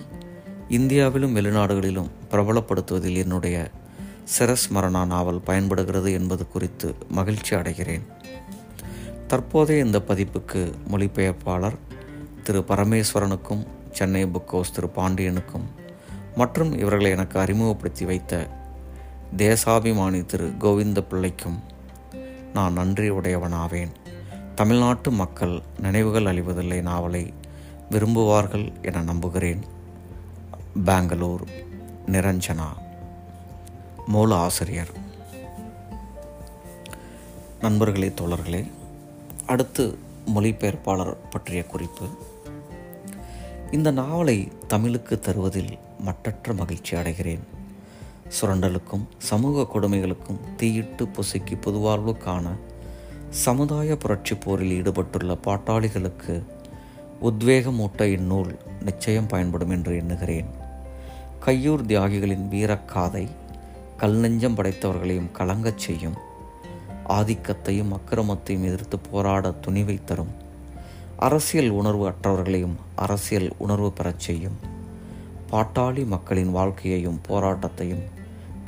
இந்தியாவிலும் வெளிநாடுகளிலும் பிரபலப்படுத்துவதில் என்னுடைய சிரஸ்மரணா நாவல் பயன்படுகிறது என்பது குறித்து மகிழ்ச்சி அடைகிறேன். தற்போதைய இந்த பதிப்புக்கு மொழிபெயர்ப்பாளர் திரு பரமேஸ்வரனுக்கும் சென்னை புக் ஹவுஸ் திரு பாண்டியனுக்கும் மற்றும் இவர்களை எனக்கு அறிமுகப்படுத்தி வைத்த தேசாபிமானி திரு கோவிந்த பிள்ளைக்கும் நான் நன்றி உடையவனாவேன். தமிழ்நாட்டு மக்கள் நினைவுகள் அழிவதில்லை நாவலை விரும்புவார்கள் என நம்புகிறேன். பெங்களூர், நிரஞ்சனா. மூல ஆசிரியர். நண்பர்களே, தோழர்களே, அடுத்து மொழிபெயர்ப்பாளர் பற்றிய குறிப்பு. இந்த நாவலை தமிழுக்கு தருவதில் மற்றற்ற மகிழ்ச்சி அடைகிறேன். சுரண்டலுக்கும் சமூக கொடுமைகளுக்கும் தீயிட்டு பொசுக்கி பொதுவாழ்வு காண சமுதாய புரட்சி போரில் ஈடுபட்டுள்ள பாட்டாளிகளுக்கு உத்வேகமூட்ட இந்நூல் நிச்சயம் பயன்படும் என்று எண்ணுகிறேன். கையூர் தியாகிகளின் வீரக்காதை கல்நெஞ்சம் படைத்தவர்களையும் கலங்கச் செய்யும், ஆதிக்கத்தையும் அக்கிரமத்தையும் எதிர்த்து போராட துணிவை தரும், அரசியல் உணர்வு அற்றவர்களையும் அரசியல் உணர்வு பெறச் செய்யும், பாட்டாளி மக்களின் வாழ்க்கையையும் போராட்டத்தையும்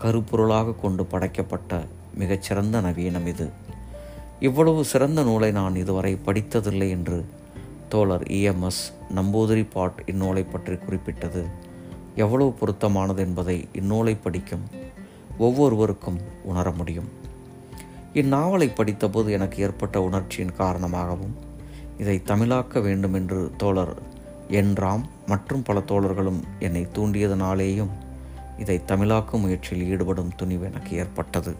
கருப்பொருளாக கொண்டு படைக்கப்பட்ட மிகச்சிறந்த நவீனம் இது. இவ்வளவு சிறந்த நூலை நான் இதுவரை படித்ததில்லை என்று தோழர் இ. எம். எஸ். நம்பூதிரிபாட் இந்நூலை பற்றி குறிப்பிட்டது எவ்வளவு பொருத்தமானது என்பதை இந்நூலை படிக்கும் ஒவ்வொருவருக்கும் உணர முடியும். இந்நாவலை படித்தபோது எனக்கு ஏற்பட்ட உணர்ச்சியின் காரணமாகவும் இதை தமிழாக்க வேண்டும் என்று தோழர் என்றாம் மற்றும் பல தோழர்களும் என்னை தூண்டியதனாலேயும் இதை தமிழாக்கும் முயற்சியில் ஈடுபடும் துணிவு எனக்கு ஏற்பட்டது.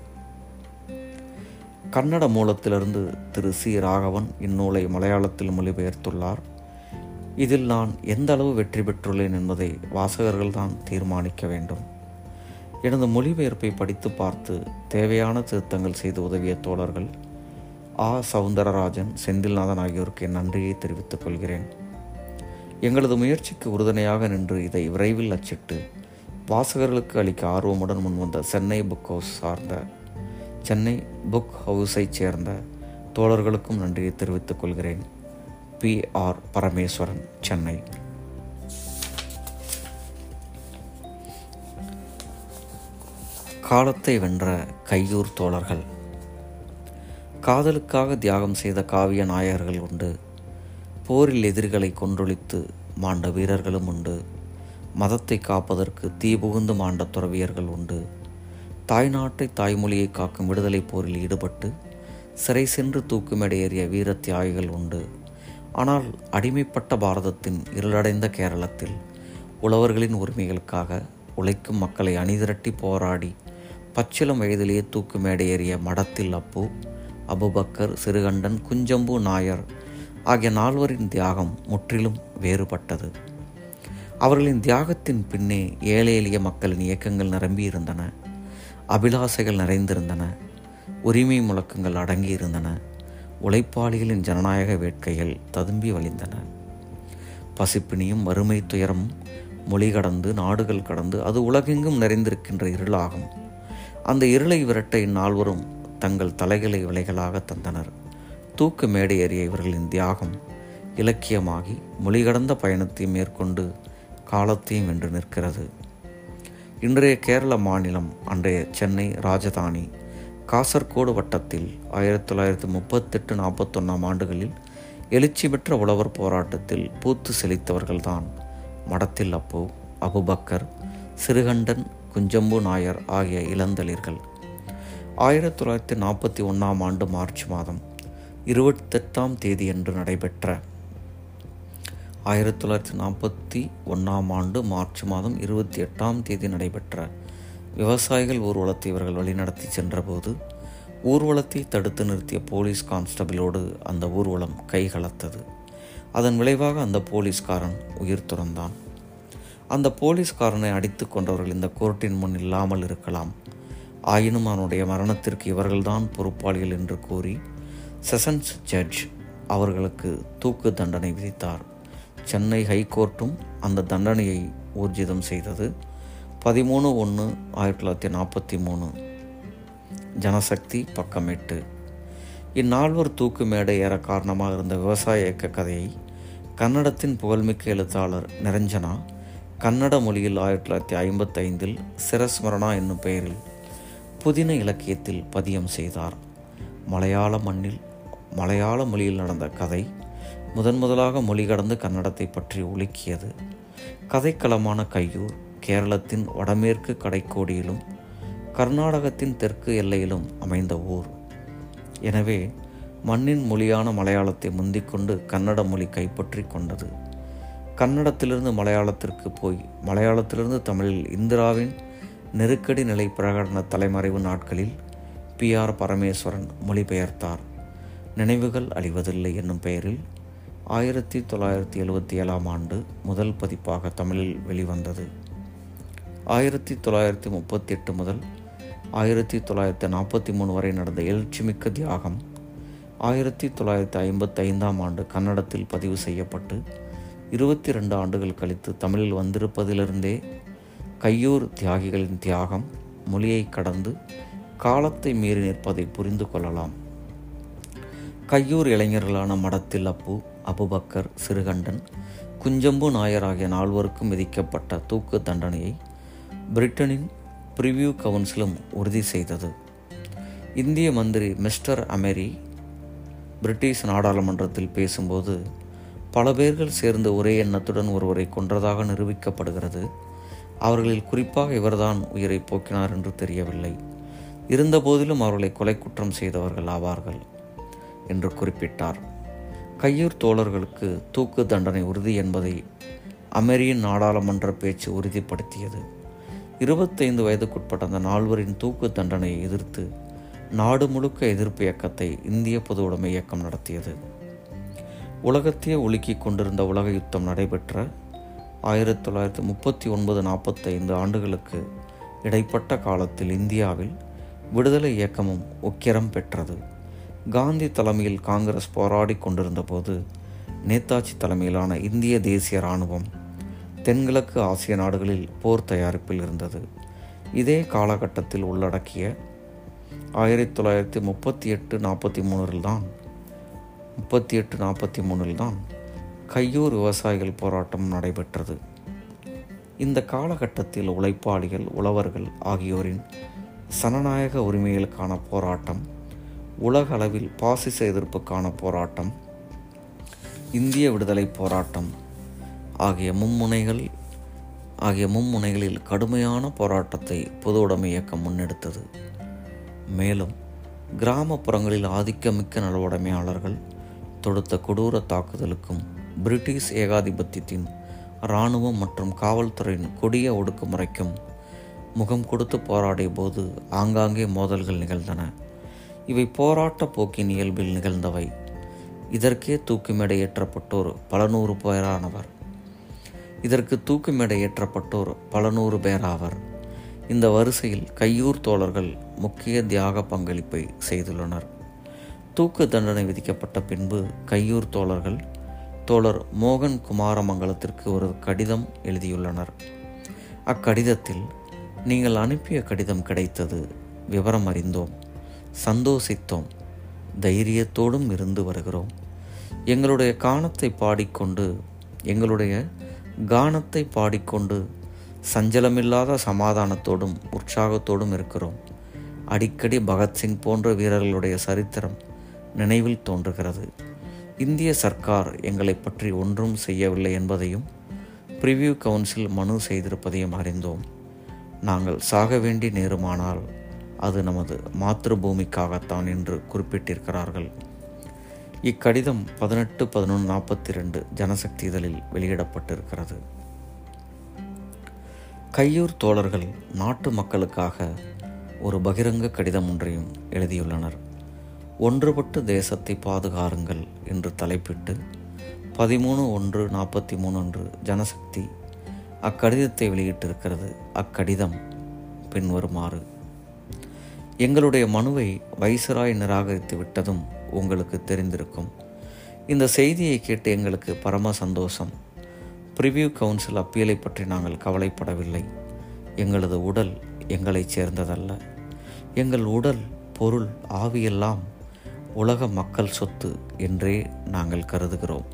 கன்னட மூலத்திலிருந்து திரு சி ராகவன் இந்நூலை மலையாளத்தில் மொழிபெயர்த்துள்ளார். இதில் நான் எந்த அளவு வெற்றி பெற்றுள்ளேன் என்பதை வாசகர்கள்தான் தீர்மானிக்க வேண்டும். எனது மொழிபெயர்ப்பை படித்து பார்த்து தேவையான திருத்தங்கள் செய்து உதவிய தோழர்கள் ஆ. சவுந்தரராஜன், செந்தில்நாதன் ஆகியோருக்கு என் நன்றியை தெரிவித்துக் கொள்கிறேன். எங்களது முயற்சிக்கு உறுதுணையாக நின்று இதை விரைவில் அச்சிட்டு வாசகர்களுக்கு அளிக்க ஆர்வமுடன் முன்வந்த சென்னை புக் ஹவுஸ் சார்ந்த சென்னை புக் ஹவுஸை சேர்ந்த தோழர்களுக்கும் நன்றியை தெரிவித்துக் கொள்கிறேன். பி. ஆர். பரமேஸ்வரன், சென்னை. காலத்தை வென்ற கையூர் தோழர்கள். காதலுக்காக தியாகம் செய்த காவிய நாயகர்கள் உண்டு, போரில் எதிரிகளை கொன்றொழித்து மாண்ட வீரர்களும் உண்டு, மதத்தை காப்பதற்கு தீ புகுந்து மாண்ட துறவியர்கள் உண்டு, தாய்நாட்டை தாய்மொழியை காக்கும் விடுதலை போரில் ஈடுபட்டு சிறை சென்று தூக்குமேடையேறிய வீர தியாகிகள் உண்டு. ஆனால் அடிமைப்பட்ட பாரதத்தின் இருளடைந்த கேரளத்தில் உழவர்களின் உரிமைகளுக்காக உழைக்கும் மக்களை அணிதிரட்டி போராடி பச்சிலம் வயதிலேயே தூக்கு மேடையேறிய மடத்தில் அப்பு, அபுபக்கர், சிறுகண்டன், குஞ்சம்பு நாயர் ஆகிய நால்வரின் தியாகம் முற்றிலும் வேறுபட்டது. அவர்களின் தியாகத்தின் பின்னே ஏழை எளிய மக்களின் இயக்கங்கள் நிரம்பியிருந்தன, அபிலாசைகள் நிறைந்திருந்தன, உரிமை முழக்கங்கள் அடங்கியிருந்தன, உழைப்பாளிகளின் ஜனநாயக வேட்கைகள் ததும்பி வழிந்தன. பசிப்பினியும் வறுமை துயரமும் மொழி கடந்து நாடுகள் கடந்து அது உலகெங்கும் நிறைந்திருக்கின்ற இருளாகும். அந்த இருளை விரட்ட இந்நால்வரும் தங்கள் தலைகளை விலைகளாக தந்தனர். தூக்கு மேடையேறிய இவர்களின் தியாகம் இலக்கியமாகி மொழி கடந்த பயணத்தை மேற்கொண்டு காலத்தையும் வென்று நிற்கிறது. இன்றைய கேரள மாநிலம், அன்றைய சென்னை ராஜதானி, காசர்கோடு வட்டத்தில் ஆயிரத்தி தொள்ளாயிரத்தி முப்பத்தெட்டு நாற்பத்தொன்னாம் ஆண்டுகளில் எழுச்சி பெற்ற உழவர் போராட்டத்தில் பூத்து செழித்தவர்கள்தான் மடத்தில் அப்பு, அபுபக்கர், சிறுகண்டன், குஞ்சம்பு நாயர் ஆகிய இளந்தளிர்கள். ஆயிரத்தி தொள்ளாயிரத்தி நாற்பத்தி ஒன்றாம் ஆண்டு மார்ச் மாதம் இருபத்தெட்டாம் தேதியன்று நடைபெற்ற ஆயிரத்தி தொள்ளாயிரத்தி நாற்பத்தி ஒன்றாம் ஆண்டு மார்ச் மாதம் இருபத்தி எட்டாம் தேதி நடைபெற்ற விவசாயிகள் ஊர்வலத்தை இவர்கள் வழிநடத்தி சென்றபோது ஊர்வலத்தை தடுத்து நிறுத்திய போலீஸ் கான்ஸ்டபிளோடு அந்த ஊர்வலம் கைகலத்தது. அதன் விளைவாக அந்த போலீஸ்காரன் உயிர் துறந்தான். அந்த போலீஸ்காரனை அடித்து கொண்டவர்கள் இந்த கோர்ட்டின் முன் இல்லாமல் இருக்கலாம், ஆயினும் அவனுடைய மரணத்திற்கு இவர்கள்தான் பொறுப்பாளிகள் என்று கூறி செஷன்ஸ் ஜட்ஜ் அவர்களுக்கு தூக்கு தண்டனை விதித்தார். சென்னை ஹைகோர்ட்டும் அந்த தண்டனையை ஊர்ஜிதம் செய்தது. பதிமூணு ஒன்று ஆயிரத்தி தொள்ளாயிரத்தி நாற்பத்தி மூணு, ஜனசக்தி, பக்கம் எட்டு. இந்நால்வர் தூக்கு மேடை ஏற காரணமாக இருந்த விவசாய இயக்க கதையை கன்னடத்தின் புகழ்மிக்க எழுத்தாளர் நிரஞ்சனா கன்னட மொழியில் ஆயிரத்தி தொள்ளாயிரத்தி ஐம்பத்தி ஐந்தில் சிரஸ்மரணா என்னும் பெயரில் புதின இலக்கியத்தில் பதியம் செய்தார். மலையாள மண்ணில் மலையாள மொழியில் நடந்த கதை முதன் முதலாக மொழி கடந்து கன்னடத்தை பற்றி ஒலிக்கியது. கதைக்களமான கையூர் கேரளத்தின் வடமேற்கு கடைக்கோடியிலும் கர்நாடகத்தின் தெற்கு எல்லையிலும் அமைந்த ஊர். எனவே மண்ணின் மொழியான மலையாளத்தை முந்திக்கொண்டு கன்னட மொழி கைப்பற்றி கொண்டது. கன்னடத்திலிருந்து மலையாளத்திற்கு போய் மலையாளத்திலிருந்து தமிழில் இந்திராவின் நெருக்கடி நிலை பிரகடன தலைமறைவு நாட்களில் பி. ஆர். பரமேஸ்வரன் மொழிபெயர்த்தார். நினைவுகள் அழிவதில்லை என்னும் பெயரில் ஆயிரத்தி தொள்ளாயிரத்தி எழுபத்தி ஏழாம் ஆண்டு முதல் பதிப்பாக தமிழில் வெளிவந்தது. ஆயிரத்தி தொள்ளாயிரத்தி முப்பத்தி எட்டு முதல் ஆயிரத்தி தொள்ளாயிரத்தி நாற்பத்தி மூணு வரை நடந்த எழுச்சிமிக்க தியாகம் ஆயிரத்தி தொள்ளாயிரத்தி ஐம்பத்தி ஐந்தாம் ஆண்டு கன்னடத்தில் பதிவு செய்யப்பட்டு இருபத்தி ரெண்டு ஆண்டுகள் கழித்து தமிழில் வந்திருப்பதிலிருந்தே கையூர் தியாகிகளின் தியாகம் மொழியை கடந்து காலத்தை மீறி நிற்பதை புரிந்து கொள்ளலாம். கையூர் இளைஞர்களான மடத்தில் அப்பு, அபுபக்கர், சிறுகண்டன், குஞ்சம்பு நாயர் ஆகிய நால்வருக்கும் விதிக்கப்பட்ட தூக்கு தண்டனையை பிரிட்டனின் பிரிவியூ கவுன்சிலும் உறுதி செய்தது. இந்திய மந்திரி மிஸ்டர் அமெரி பிரிட்டிஷ் நாடாளுமன்றத்தில் பேசும்போது, பல பேர்கள் சேர்ந்து ஒரே எண்ணத்துடன் ஒருவரை கொன்றதாக நிரூபிக்கப்படுகிறது. அவர்களில் குறிப்பாக இவர்தான் உயிரை போக்கினார் என்று தெரியவில்லை. இருந்தபோதிலும் அவர்களை கொலை குற்றம் செய்தவர்கள் ஆவார்கள் என்று குறிப்பிட்டார். கையூர் தோழர்களுக்கு தூக்கு தண்டனை உறுதி என்பதை அமெரியின் நாடாளுமன்ற பேச்சு உறுதிப்படுத்தியது. இருபத்தைந்து வயதுக்குட்பட்ட அந்த நால்வரின் தூக்கு தண்டனையை எதிர்த்து நாடு முழுக்க எதிர்ப்பு இயக்கத்தை இந்திய பொது உடைமை இயக்கம் நடத்தியது. உலகத்தையே உலுக்கி கொண்டிருந்த உலக யுத்தம் நடைபெற்ற ஆயிரத்தி தொள்ளாயிரத்தி முப்பத்தி ஒன்பது நாற்பத்தைந்து ஆண்டுகளுக்கு இடைப்பட்ட காலத்தில் இந்தியாவில் விடுதலை இயக்கமும் உக்கிரம் பெற்றது. காந்தி தலைமையில் காங்கிரஸ் போராடி கொண்டிருந்தபோது நேதாஜி தலைமையிலான இந்திய தேசிய இராணுவம் தென்கிழக்கு ஆசிய நாடுகளில் போர் தயாரிப்பில் இருந்தது. இதே காலகட்டத்தில் உள்ளடக்கிய ஆயிரத்தி தொள்ளாயிரத்தி முப்பத்தி எட்டு நாற்பத்தி மூணில்தான் முப்பத்தி எட்டு நாற்பத்தி மூணில்தான் கையூர் விவசாயிகள் போராட்டம் நடைபெற்றது. இந்த காலகட்டத்தில் உழைப்பாளிகள், உழவர்கள் ஆகியோரின் சனநாயக உரிமைகளுக்கான போராட்டம், உலக அளவில் பாசிச எதிர்ப்புக்கான போராட்டம், இந்திய விடுதலை போராட்டம் ஆகிய மும்முனைகள் ஆகிய மும்முனைகளில் கடுமையான போராட்டத்தை பொது உடைமை இயக்கம் முன்னெடுத்தது. மேலும் கிராமப்புறங்களில் ஆதிக்கமிக்க நலவுடைமையாளர்கள் தொடுத்த கொடூர தாக்குதலுக்கும் பிரிட்டிஷ் ஏகாதிபத்தியத்தின் இராணுவம் மற்றும் காவல்துறையின் கொடிய ஒடுக்குமுறைக்கும் முகம் கொடுத்து போராடிய போது ஆங்காங்கே மோதல்கள் நிகழ்ந்தன. இவை போராட்ட போக்கின் இயல்பில் நிகழ்ந்தவை. இதற்கே தூக்கு மேடை ஏற்றப்பட்டோர் பல நூறு பேரானவர் இதற்கு தூக்கு மேடை ஏற்றப்பட்டோர் பல நூறு பேராவர். இந்த வரிசையில் கையூர் தோழர்கள் முக்கிய தியாக பங்களிப்பை செய்துள்ளனர். தூக்கு தண்டனை விதிக்கப்பட்ட பின்பு கையூர் தோழர்கள் தோழர் மோகன் குமாரமங்கலத்திற்கு ஒரு கடிதம் எழுதியுள்ளனர். அக்கடிதத்தில், நீங்கள் அனுப்பிய கடிதம் கிடைத்தது, விவரம் அறிந்தோம், சந்தோஷித்தோம், தைரியத்தோடும் இருந்து வருகிறோம். எங்களுடைய கானத்தை பாடிக்கொண்டு எங்களுடைய கானத்தை பாடிக்கொண்டு சஞ்சலமில்லாத சமாதானத்தோடும் உற்சாகத்தோடும் இருக்கிறோம். அடிக்கடி பகத்சிங் போன்ற வீரர்களுடைய சரித்திரம் நினைவில் தோன்றுகிறது. இந்திய சர்க்கார் எங்களை பற்றி ஒன்றும் செய்யவில்லை என்பதையும் பிரிவியூ கவுன்சில் மனு செய்திருப்பதையும் அறிந்தோம். நாங்கள் சாக வேண்டி நேருமானால் அது நமது மாத்ருபூமிக்காகத்தான் என்று குறிப்பிட்டிருக்கிறார்கள். இக்கடிதம் பதினெட்டு பதினொன்று நாற்பத்தி ரெண்டு ஜனசக்தி இதழில் வெளியிடப்பட்டிருக்கிறது. கையூர் தோழர்கள் நாட்டு மக்களுக்காக ஒரு பகிரங்க கடிதம் ஒன்றையும் எழுதியுள்ளனர். ஒன்றுபட்டு தேசத்தை பாதுகாருங்கள் என்று தலைப்பிட்டு பதிமூணு ஒன்று நாற்பத்தி மூணு அன்று ஜனசக்தி அக்கடிதத்தை வெளியிட்டிருக்கிறது. அக்கடிதம் பின்வருமாறு: எங்களுடைய மனுவை வைசராய் நிராகரித்து விட்டதும் உங்களுக்கு தெரிந்திருக்கும். இந்த செய்தியை கேட்டு எங்களுக்கு பரம சந்தோஷம். பிரிவியூ கவுன்சில் அப்பீலை பற்றி நாங்கள் கவலைப்படவில்லை. எங்களது உடல் எங்களைச் சேர்ந்ததல்ல. எங்கள் உடல், பொருள், ஆவியெல்லாம் உலக மக்கள் சொத்து என்றே நாங்கள் கருதுகிறோம்.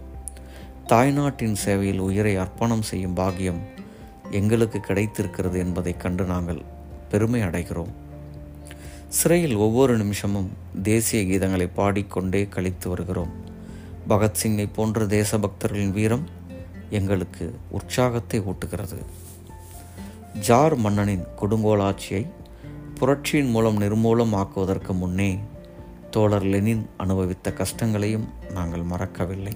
தாய்நாட்டின் சேவையில் உயிரை அர்ப்பணம் செய்யும் பாக்கியம் எங்களுக்கு கிடைத்திருக்கிறது என்பதை கண்டு நாங்கள் பெருமை அடைகிறோம். சிறையில் ஒவ்வொரு நிமிஷமும் தேசிய கீதங்களை பாடிக்கொண்டே கழித்து வருகிறோம். பகத்சிங்கை போன்ற தேசபக்தர்களின் வீரம் எங்களுக்கு உற்சாகத்தை ஊட்டுகிறது. ஜார் மன்னனின் கொடுங்கோலாட்சியை புரட்சியின் மூலம் நிர்மூலம் ஆக்குவதற்கு முன்னே தோழர் லெனின் அனுபவித்த கஷ்டங்களையும் நாங்கள் மறக்கவில்லை.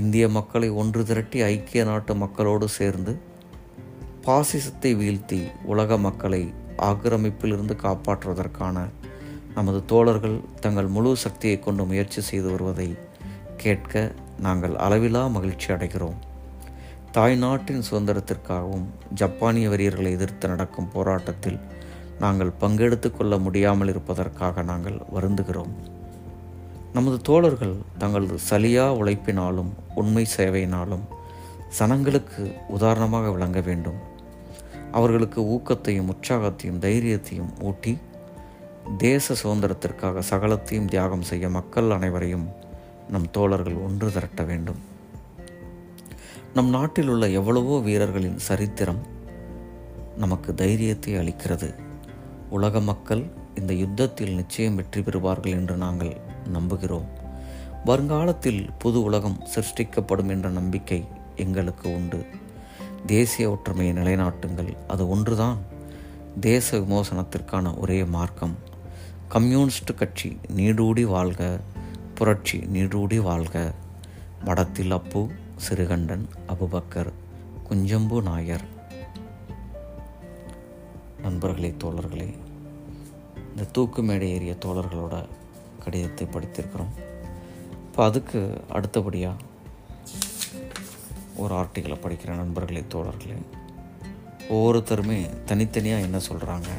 இந்திய மக்களை ஒன்று திரட்டி ஐக்கிய நாட்டு மக்களோடு சேர்ந்து பாசிசத்தை வீழ்த்தி உலக மக்களை ஆக்கிரமிப்பிலிருந்து காப்பாற்றுவதற்கான நமது தோழர்கள் தங்கள் முழு சக்தியை கொண்டு முயற்சி செய்து வருவதை கேட்க நாங்கள் அளவிலா மகிழ்ச்சி அடைகிறோம். தாய்நாட்டின் சுதந்திரத்திற்காகவும் ஜப்பானிய வெறியர்களை எதிர்த்து நடக்கும் போராட்டத்தில் நாங்கள் பங்கெடுத்து கொள்ள முடியாமல் இருப்பதற்காக நாங்கள் வருந்துகிறோம். நமது தோழர்கள் தங்களது சலியா உழைப்பினாலும் உண்மை சேவையினாலும் சனங்களுக்கு உதாரணமாக விளங்க வேண்டும். அவர்களுக்கு ஊக்கத்தையும் உற்சாகத்தையும் தைரியத்தையும் ஊட்டி தேச சுதந்திரத்திற்காக சகலத்தையும் தியாகம் செய்ய மக்கள் அனைவரையும் நம் தோழர்கள் ஒன்று திரட்ட வேண்டும். நம் நாட்டில் உள்ள எவ்வளவோ வீரர்களின் சரித்திரம் நமக்கு தைரியத்தை அளிக்கிறது. உலக மக்கள் இந்த யுத்தத்தில் நிச்சயம் வெற்றி பெறுவார்கள் என்று நாங்கள் நம்புகிறோம். வருங்காலத்தில் புது உலகம் சிருஷ்டிக்கப்படும் என்ற நம்பிக்கை எங்களுக்கு உண்டு. தேசிய ஒற்றுமையை நிலைநாட்டுங்கள், அது ஒன்றுதான் தேச விமோசனத்திற்கான ஒரே மார்க்கம். கம்யூனிஸ்ட் கட்சி நீடூடி வாழ்க, புரட்சி நீடூடி வாழ்க. மடத்தில் அப்பு, சிறுகண்டன், அபுபக்கர், குஞ்சம்பு நாயர். நண்பர்களே, தோழர்களே, இந்த தூக்கு மேடை ஏறிய தோழர்களோட கடிதத்தை படித்திருக்கிறோம். இப்போ அதுக்கு அடுத்தபடியாக ஒரு ஆர்டிக்கலை படிக்கிற நண்பர்களே, தோழர்களே, ஒவ்வொருத்தருமே தனித்தனியாக என்ன சொல்கிறாங்க.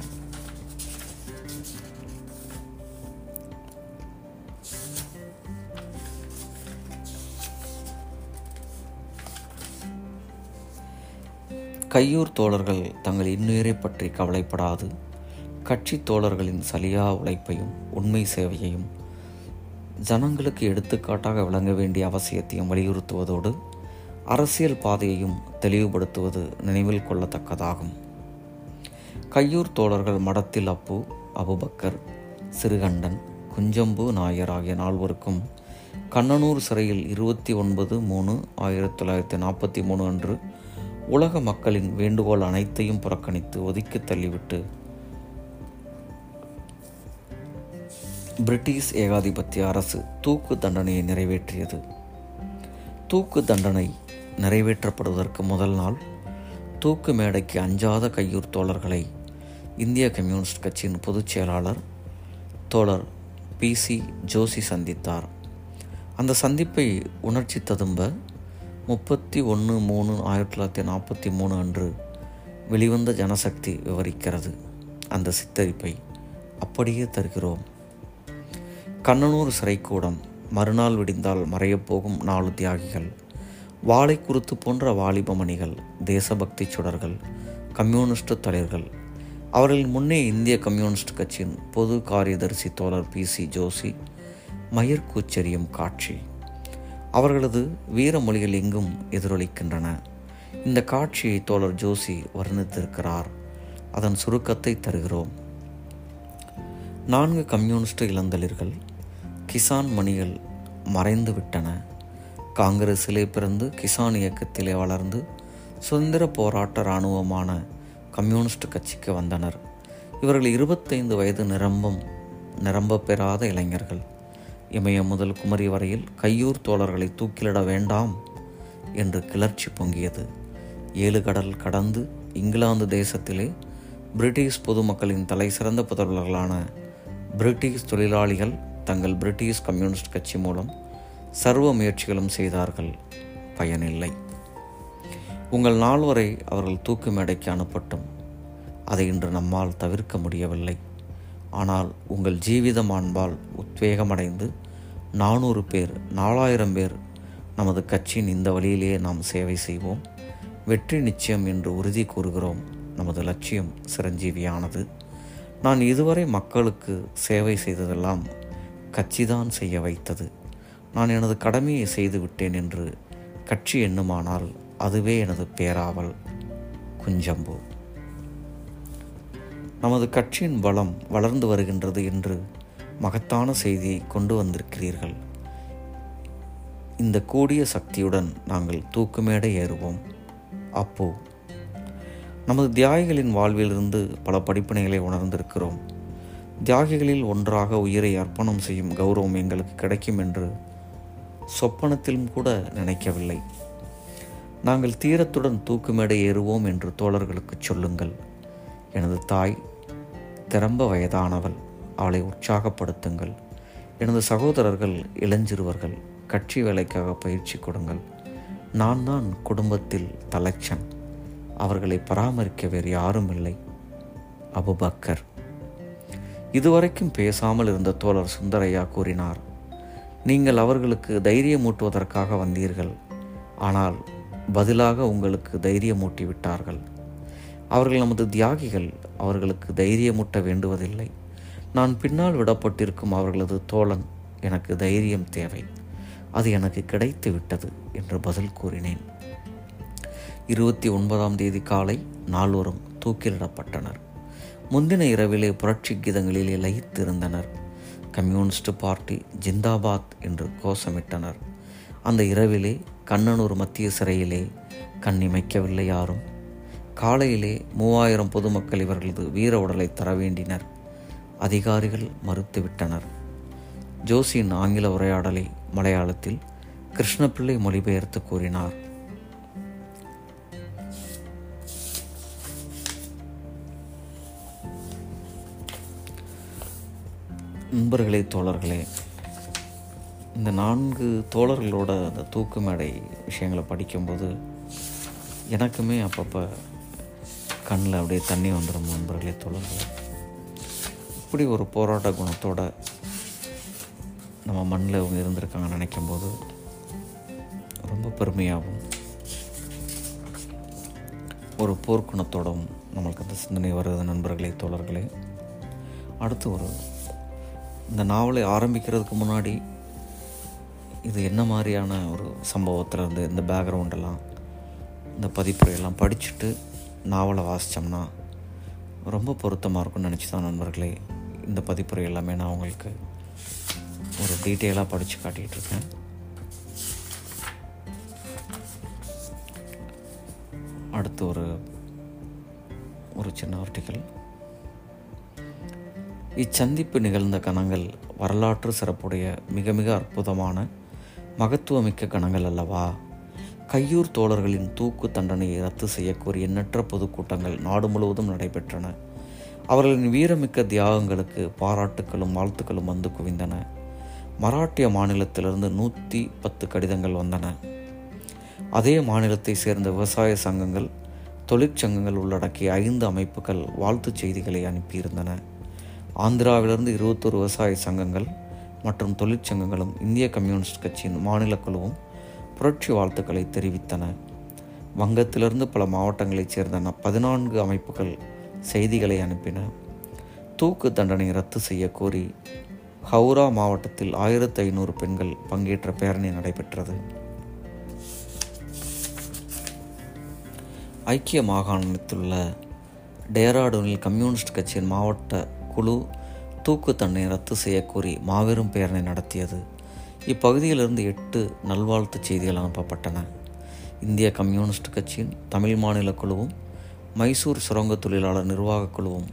கையூர் தோழர்கள் தங்கள் இன்னுயிரை பற்றி கவலைப்படாது கட்சி தோழர்களின் சலியா உழைப்பையும் உண்மை சேவையையும் ஜனங்களுக்கு எடுத்துக்காட்டாக விளங்க வேண்டிய அவசியத்தையும் வலியுறுத்துவதோடு அரசியல் பாதையையும் தெளிவுபடுத்துவது நினைவில் கொள்ளத்தக்கதாகும். கையூர் தோழர்கள் மடத்தில் அப்பு, அபுபக்கர், சிறுகண்டன், குஞ்சம்பு நாயர் ஆகிய நால்வருக்கும் கண்ணனூர் சிறையில் இருபத்தி ஒன்பது மூணு ஆயிரத்தி தொள்ளாயிரத்தி நாற்பத்தி மூணு அன்று உலக மக்களின் வேண்டுகோள் அனைத்தையும் புறக்கணித்து ஒதுக்கி தள்ளிவிட்டு பிரிட்டிஷ் ஏகாதிபத்திய அரசு தூக்கு தண்டனையை நிறைவேற்றியது. தூக்கு தண்டனை நிறைவேற்றப்படுவதற்கு முதல் நாள் தூக்கு மேடைக்கு அஞ்சாத கையூர் தோழர்களை இந்திய கம்யூனிஸ்ட் கட்சியின் பொதுச் செயலாளர் தோழர் பி. சி. ஜோஷி சந்தித்தார். அந்த சந்திப்பை உணர்ச்சி ததும்ப முப்பத்தி ஒன்று மூணு ஆயிரத்தி தொள்ளாயிரத்தி நாற்பத்தி மூணு அன்று வெளிவந்த ஜனசக்தி விவரிக்கிறது. அந்த சித்தரிப்பை அப்படியே தருகிறோம். கண்ணனூர் சிறைக்கூடம், மறுநாள் விடிந்தால் மறையப்போகும் நாலு தியாகிகள், வாழை குருத்து போன்ற வாலிபமணிகள், தேசபக்தி சுடர்கள், கம்யூனிஸ்ட் தலைவர்கள். அவர்களின் முன்னே இந்திய கம்யூனிஸ்ட் கட்சியின் பொது காரியதரிசி தோழர் பி. சி. ஜோஷி மயிர்கூச்செறியும் காட்சி. அவர்களது வீரமொழிகள் எங்கும் எதிரொலிக்கின்றன. இந்த காட்சியை தோழர் ஜோஷி வர்ணித்திருக்கிறார். அதன் சுருக்கத்தை தருகிறோம். நான்கு கம்யூனிஸ்ட் இளந்தளிர்கள், கிசான் மணிகள், மறைந்து விட்டன. காங்கிரஸிலே பிறந்து கிசான் இயக்கத்திலே வளர்ந்து சுதந்திர போராட்ட இராணுவமான கம்யூனிஸ்ட் கட்சிக்கு வந்தனர். இவர்கள் இருபத்தைந்து வயது நிரம்பும் நிரம்ப பெறாத இளைஞர்கள். இமயம் முதல் குமரி வரையில் கையூர் தோழர்களை தூக்கிலிட வேண்டாம் என்று கிளர்ச்சி பொங்கியது. ஏழு கடல் கடந்து இங்கிலாந்து தேசத்திலே பிரிட்டிஷ் பொதுமக்களின் தலை சிறந்த புதல்வர்களான பிரிட்டிஷ் தொழிலாளிகள் தங்கள் பிரிட்டிஷ் கம்யூனிஸ்ட் கட்சி மூலம் சர்வ முயற்சிகளும் செய்தார்கள். பயனில்லை. உங்கள் நால்வரை அவர்கள் தூக்கு மேடைக்கு அனுப்பட்டும், அதை இன்று நம்மால் தவிர்க்க முடியவில்லை. ஆனால் உங்கள் ஜீவிதம் அன்பால் உத்வேகமடைந்து நானூறு பேர் நாலாயிரம் பேர் நமது கட்சியின் இந்த வழியிலேயே நாம் சேவை செய்வோம். வெற்றி நிச்சயம் என்று உறுதி கூறுகிறோம். நமது லட்சியம் சிரஞ்சீவியானது. நான் இதுவரை மக்களுக்கு சேவை செய்ததெல்லாம் கட்சிதான் செய்ய வைத்தது. நான் எனது கடமையை செய்துவிட்டேன் என்று கட்சி எண்ணுமானால் அதுவே எனது பேராவல். குஞ்சம்பு. நமது கட்சியின் பலம் வளர்ந்து வருகின்றது என்று மகத்தான செய்தியை கொண்டு வந்திருக்கிறீர்கள். இந்த கூடிய சக்தியுடன் நாங்கள் தூக்குமேடை ஏறுவோம். அப்போ நமது தியாகிகளின் வாழ்விலிருந்து பல படிப்பினைகளை உணர்ந்திருக்கிறோம். தியாகிகளில் ஒன்றாக உயிரை அர்ப்பணம் செய்யும் கௌரவம் எங்களுக்கு கிடைக்கும் என்று சொப்பனத்திலும் கூட நினைக்கவில்லை. நாங்கள் தீரத்துடன் தூக்குமேடை ஏறுவோம் என்று தோழர்களுக்கு சொல்லுங்கள். எனது தாய் திரம்ப வயதானவள், அவளை உற்சாகப்படுத்துங்கள். எனது சகோதரர்கள் இளஞ்சிறுவர்கள், கட்சி வேலைக்காக பயிற்சி கொடுங்கள். நான் தான் குடும்பத்தில் தலைச்சன், அவர்களை பராமரிக்க வேறு யாரும் இல்லை. அபுபக்கர். இதுவரைக்கும் பேசாமல் இருந்த தோழர் சுந்தரையா கூறினார், நீங்கள் அவர்களுக்கு தைரியமூட்டுவதற்காக வந்தீர்கள், ஆனால் பதிலாக உங்களுக்கு தைரியமூட்டிவிட்டார்கள். அவர்கள் நமது தியாகிகள், அவர்களுக்கு தைரியமூட்ட வேண்டுவதில்லை. நான் பின்னால் விடப்பட்டிருக்கும் அவர்களது தோழன். எனக்கு தைரியம் தேவை, அது எனக்கு கிடைத்து விட்டது என்று பதில் கூறினேன். இருபத்தி ஒன்பதாம் தேதி காலை நால்வரும் தூக்கிலிடப்பட்டனர். முந்தின இரவிலே புரட்சி கீதங்களிலே லயித்திருந்தனர். கம்யூனிஸ்ட் பார்ட்டி ஜிந்தாபாத் என்று கோஷமிட்டனர். அந்த இரவிலே கண்ணனூர் மத்திய சிறையிலே கண்ணிமைக்கவில்லை யாரும். காலையிலே மூவாயிரம் பொதுமக்கள் இவர்களது வீர உடலை தர வேண்டினர். அதிகாரிகள் மறுத்துவிட்டனர். ஜோஷியின் ஆங்கில உரையாடலை மலையாளத்தில் கிருஷ்ணப்பிள்ளை மொழிபெயர்த்து கூறினார். நண்பர்களே, தோழர்களே, இந்த நான்கு தோழர்களோட அந்த தூக்கு மேடை விஷயங்களை படிக்கும்போது எனக்குமே அப்பப்போ கண்ணில் அப்படியே தண்ணி வந்துடும். நண்பர்களே, தோழர்களே, இப்படி ஒரு போராட்ட குணத்தோடு நம்ம மண்ணில் அவங்க இருந்திருக்காங்கன்னு நினைக்கும்போது ரொம்ப பெருமையாகவும் ஒரு போர்க்குணத்தோடவும் நம்மளுக்கு அந்த சிந்தனை வருது. நண்பர்களே, தோழர்களே, அடுத்து ஒரு இந்த நாவலை ஆரம்பிக்கிறதுக்கு முன்னாடி இது என்ன மாதிரியான ஒரு சம்பவத்தில் இருந்து இந்த பேக்ரவுண்டெல்லாம் இந்த பதிப்புரையெல்லாம் படிச்சுட்டு நாவலை வாசித்தோம்னா ரொம்ப பொருத்தமாக இருக்கும்னு நினச்சி தான் நண்பர்களே இந்த பதிப்புரை எல்லாமே நான் உங்களுக்கு ஒரு டீட்டெயிலாக படித்து காட்டிகிட்ருக்கேன். அடுத்து ஒரு ஒரு சின்ன ஆர்டிக்கல். இச்சந்திப்பு நிகழ்ந்த கணங்கள் வரலாற்று சிறப்புடைய மிக மிக அற்புதமான மகத்துவமிக்க கணங்கள் அல்லவா? கையூர் தோழர்களின் தூக்கு தண்டனையை ரத்து செய்யக்கோரி எண்ணற்ற பொதுக்கூட்டங்கள் நாடு முழுவதும் நடைபெற்றன. அவர்களின் வீரமிக்க தியாகங்களுக்கு பாராட்டுக்களும் வாழ்த்துக்களும் வந்து குவிந்தன. மராட்டிய மாநிலத்திலிருந்து நூற்றி பத்து கடிதங்கள் வந்தன. அதே மாநிலத்தை சேர்ந்த விவசாய சங்கங்கள், தொழிற்சங்கங்கள் உள்ளடக்கிய ஐந்து அமைப்புகள் வாழ்த்துச் செய்திகளை அனுப்பியிருந்தன. ஆந்திராவிலிருந்து இருபத்தோரு விவசாய சங்கங்கள் மற்றும் தொழிற்சங்கங்களும் இந்திய கம்யூனிஸ்ட் கட்சியின் மாநிலக்குழுவும் புரட்சி வாழ்த்துக்களை தெரிவித்தன. வங்கத்திலிருந்து பல மாவட்டங்களைச் சேர்ந்த பதினான்கு அமைப்புகள் செய்திகளை அனுப்பின. தூக்கு தண்டனை ரத்து செய்ய கோரி ஹவுரா மாவட்டத்தில் ஆயிரத்து ஐநூறு பெண்கள் பங்கேற்ற பேரணி நடைபெற்றது. ஐக்கிய மாகாணத்திலுள்ள டேராடூனில் கம்யூனிஸ்ட் கட்சியின் மாவட்ட குழு தூக்கு தண்டனை ரத்து செய்யக்கோரி மாபெரும் பேரணி நடத்தியது. இப்பகுதியிலிருந்து எட்டு நல்வாழ்த்து செய்திகள் அனுப்பப்பட்டன. இந்திய கம்யூனிஸ்ட் கட்சியின் தமிழ் மாநில குழுவும், மைசூர் சுரங்க தொழிலாளர் நிர்வாகக் குழுவும்,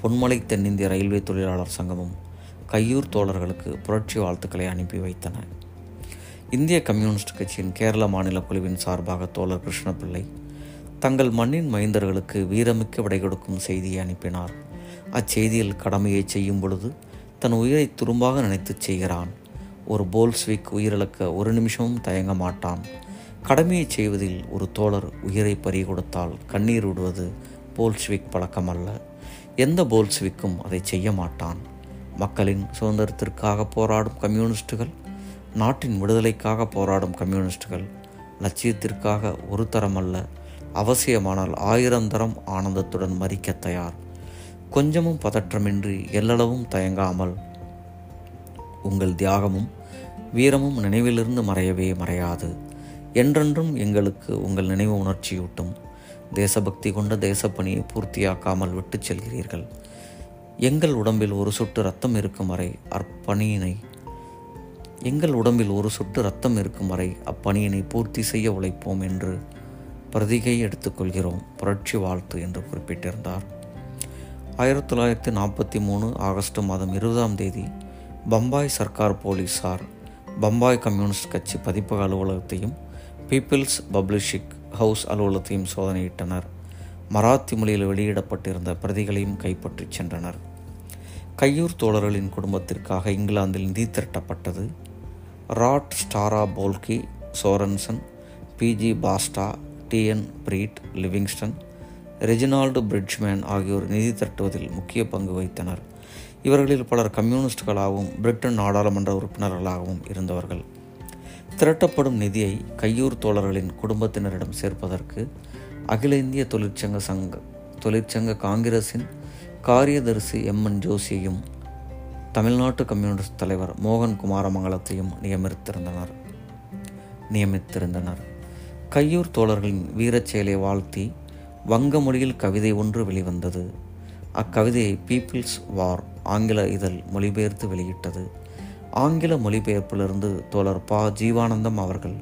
பொன்மலை தென்னிந்திய ரயில்வே தொழிலாளர் சங்கமும் கையூர் தோழர்களுக்கு புரட்சி வாழ்த்துக்களை அனுப்பி வைத்தன. இந்திய கம்யூனிஸ்ட் கட்சியின் கேரள மாநில குழுவின் சார்பாக தோழர் கிருஷ்ணப்பிள்ளை தங்கள் மண்ணின் மைந்தர்களுக்கு வீரமிக்க விடை கொடுக்கும் செய்தியை அனுப்பினார். அச்செய்தியில் கடமையை செய்யும் பொழுது தன் உயிரை துரும்பாக நினைத்து செய்கிறான். ஒரு போல்ஸ்விக் உயிரிழக்க ஒரு நிமிஷமும் தயங்க மாட்டான். கடமையை செய்வதில் ஒரு தோழர் உயிரை பறி கொடுத்தால் கண்ணீர் விடுவது போல்ஸ்விக் பழக்கம் அல்ல. எந்த போல்ஸ்விக்கும் அதை செய்ய மாட்டான். மக்களின் சுதந்திரத்திற்காக போராடும் கம்யூனிஸ்டுகள், நாட்டின் விடுதலைக்காக போராடும் கம்யூனிஸ்டுகள் லட்சியத்திற்காக ஒரு தரம் அல்ல, அவசியமானால் ஆயிரம் தரம் ஆனந்தத்துடன் மறிக்க தயார். கொஞ்சமும் பதற்றமின்றி எல்லளவும் தயங்காமல் உங்கள் தியாகமும் வீரமும் நினைவிலிருந்து மறையவே மறையாது. என்றென்றும் எங்களுக்கு உங்கள் நினைவு உணர்ச்சியூட்டும். தேசபக்தி கொண்ட தேசப்பணியை பூர்த்தியாக்காமல் விட்டு செல்கிறீர்கள். எங்கள் உடம்பில் ஒரு சொட்டு இரத்தம் இருக்கும் வரை அப்பணியினை எங்கள் உடம்பில் ஒரு சொட்டு இரத்தம் இருக்கும் வரை அப்பணியினை பூர்த்தி செய்ய உழைப்போம் என்று பிரதிகை எடுத்துக்கொள்கிறோம். புரட்சி வாழ்த்து என்று குறிப்பிட்டிருந்தார். ஆயிரத்தி தொள்ளாயிரத்தி நாற்பத்தி மூணு ஆகஸ்ட் மாதம் இருபதாம் தேதி பம்பாய் சர்க்கார் போலீஸார் பம்பாய் கம்யூனிஸ்ட் கட்சி பதிப்பக அலுவலகத்தையும் பீப்பிள்ஸ் பப்ளிஷிங் ஹவுஸ் அலுவலகத்தையும் சோதனையிட்டனர். மராத்தி மொழியில் வெளியிடப்பட்டிருந்த பிரதிகளையும் கைப்பற்றி சென்றனர். கையூர் தோழர்களின் குடும்பத்திற்காக இங்கிலாந்தில் நிதி திரட்டப்பட்டது. ராட் ஸ்டாரா போல்கி, சோரன்சன், பிஜி பாஸ்டா, D N Pritt, Livingstone, Reginald Bridgeman ஆகியோர் நிதி திரட்டுவதில் முக்கிய பங்கு வகித்தனர். இவர்களில் பலர் கம்யூனிஸ்டுகளாகவும் பிரிட்டன் நாடாளுமன்ற உறுப்பினர்களாகவும் இருந்தவர்கள். திரட்டப்படும் நிதியை கையூர் தோழர்களின் குடும்பத்தினரிடம் சேர்ப்பதற்கு அகில இந்திய தொழிற்சங்க சங்க தொழிற்சங்க காங்கிரஸின் காரியதரிசி எம் என் ஜோஷியையும் தமிழ்நாட்டு கம்யூனிஸ்ட் தலைவர் மோகன் குமாரமங்கலத்தையும் நியமித்திருந்தனர் நியமித்திருந்தனர் கையூர் தோழர்களின் வீரச் செயலை வாழ்த்தி வங்க மொழியில் கவிதை ஒன்று வெளிவந்தது. அக்கவிதையை பீப்புள்ஸ் வார் ஆங்கில இதழ் மொழிபெயர்த்து வெளியிட்டது. ஆங்கில மொழிபெயர்ப்பிலிருந்து தோழர் பா ஜீவானந்தம் அவர்கள்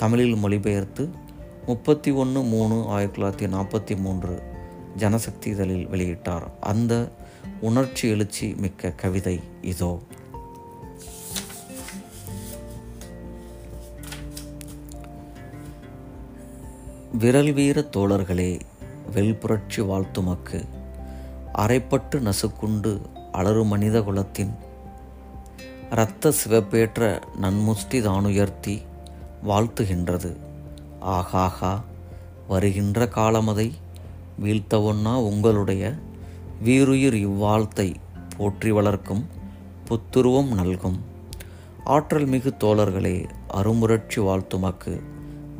தமிழில் மொழிபெயர்த்து முப்பத்தி ஒன்று மூணு ஆயிரத்தி தொள்ளாயிரத்தி நாற்பத்தி மூன்று ஜனசக்தி இதழில் வெளியிட்டார். அந்த உணர்ச்சி எழுச்சி மிக்க கவிதை இதோ. விரல் வீர தோழர்களே, வெல்புரட்சி வாழ்த்துமக்கு. அரைப்பட்டு நசுக்குண்டு அலறு மனித குலத்தின் இரத்த சிவப்பேற்ற நன்முஷ்டி தானுயர்த்தி வாழ்த்துகின்றது. ஆகாகா, வருகின்ற காலமதை வீழ்த்தவொன்னா உங்களுடைய வீருயிர் இவ்வாழ்த்தை போற்றி வளர்க்கும் புத்துருவம் நல்கும். ஆற்றல் மிகு தோழர்களே, அரும்புரட்சி வாழ்த்துமக்கு.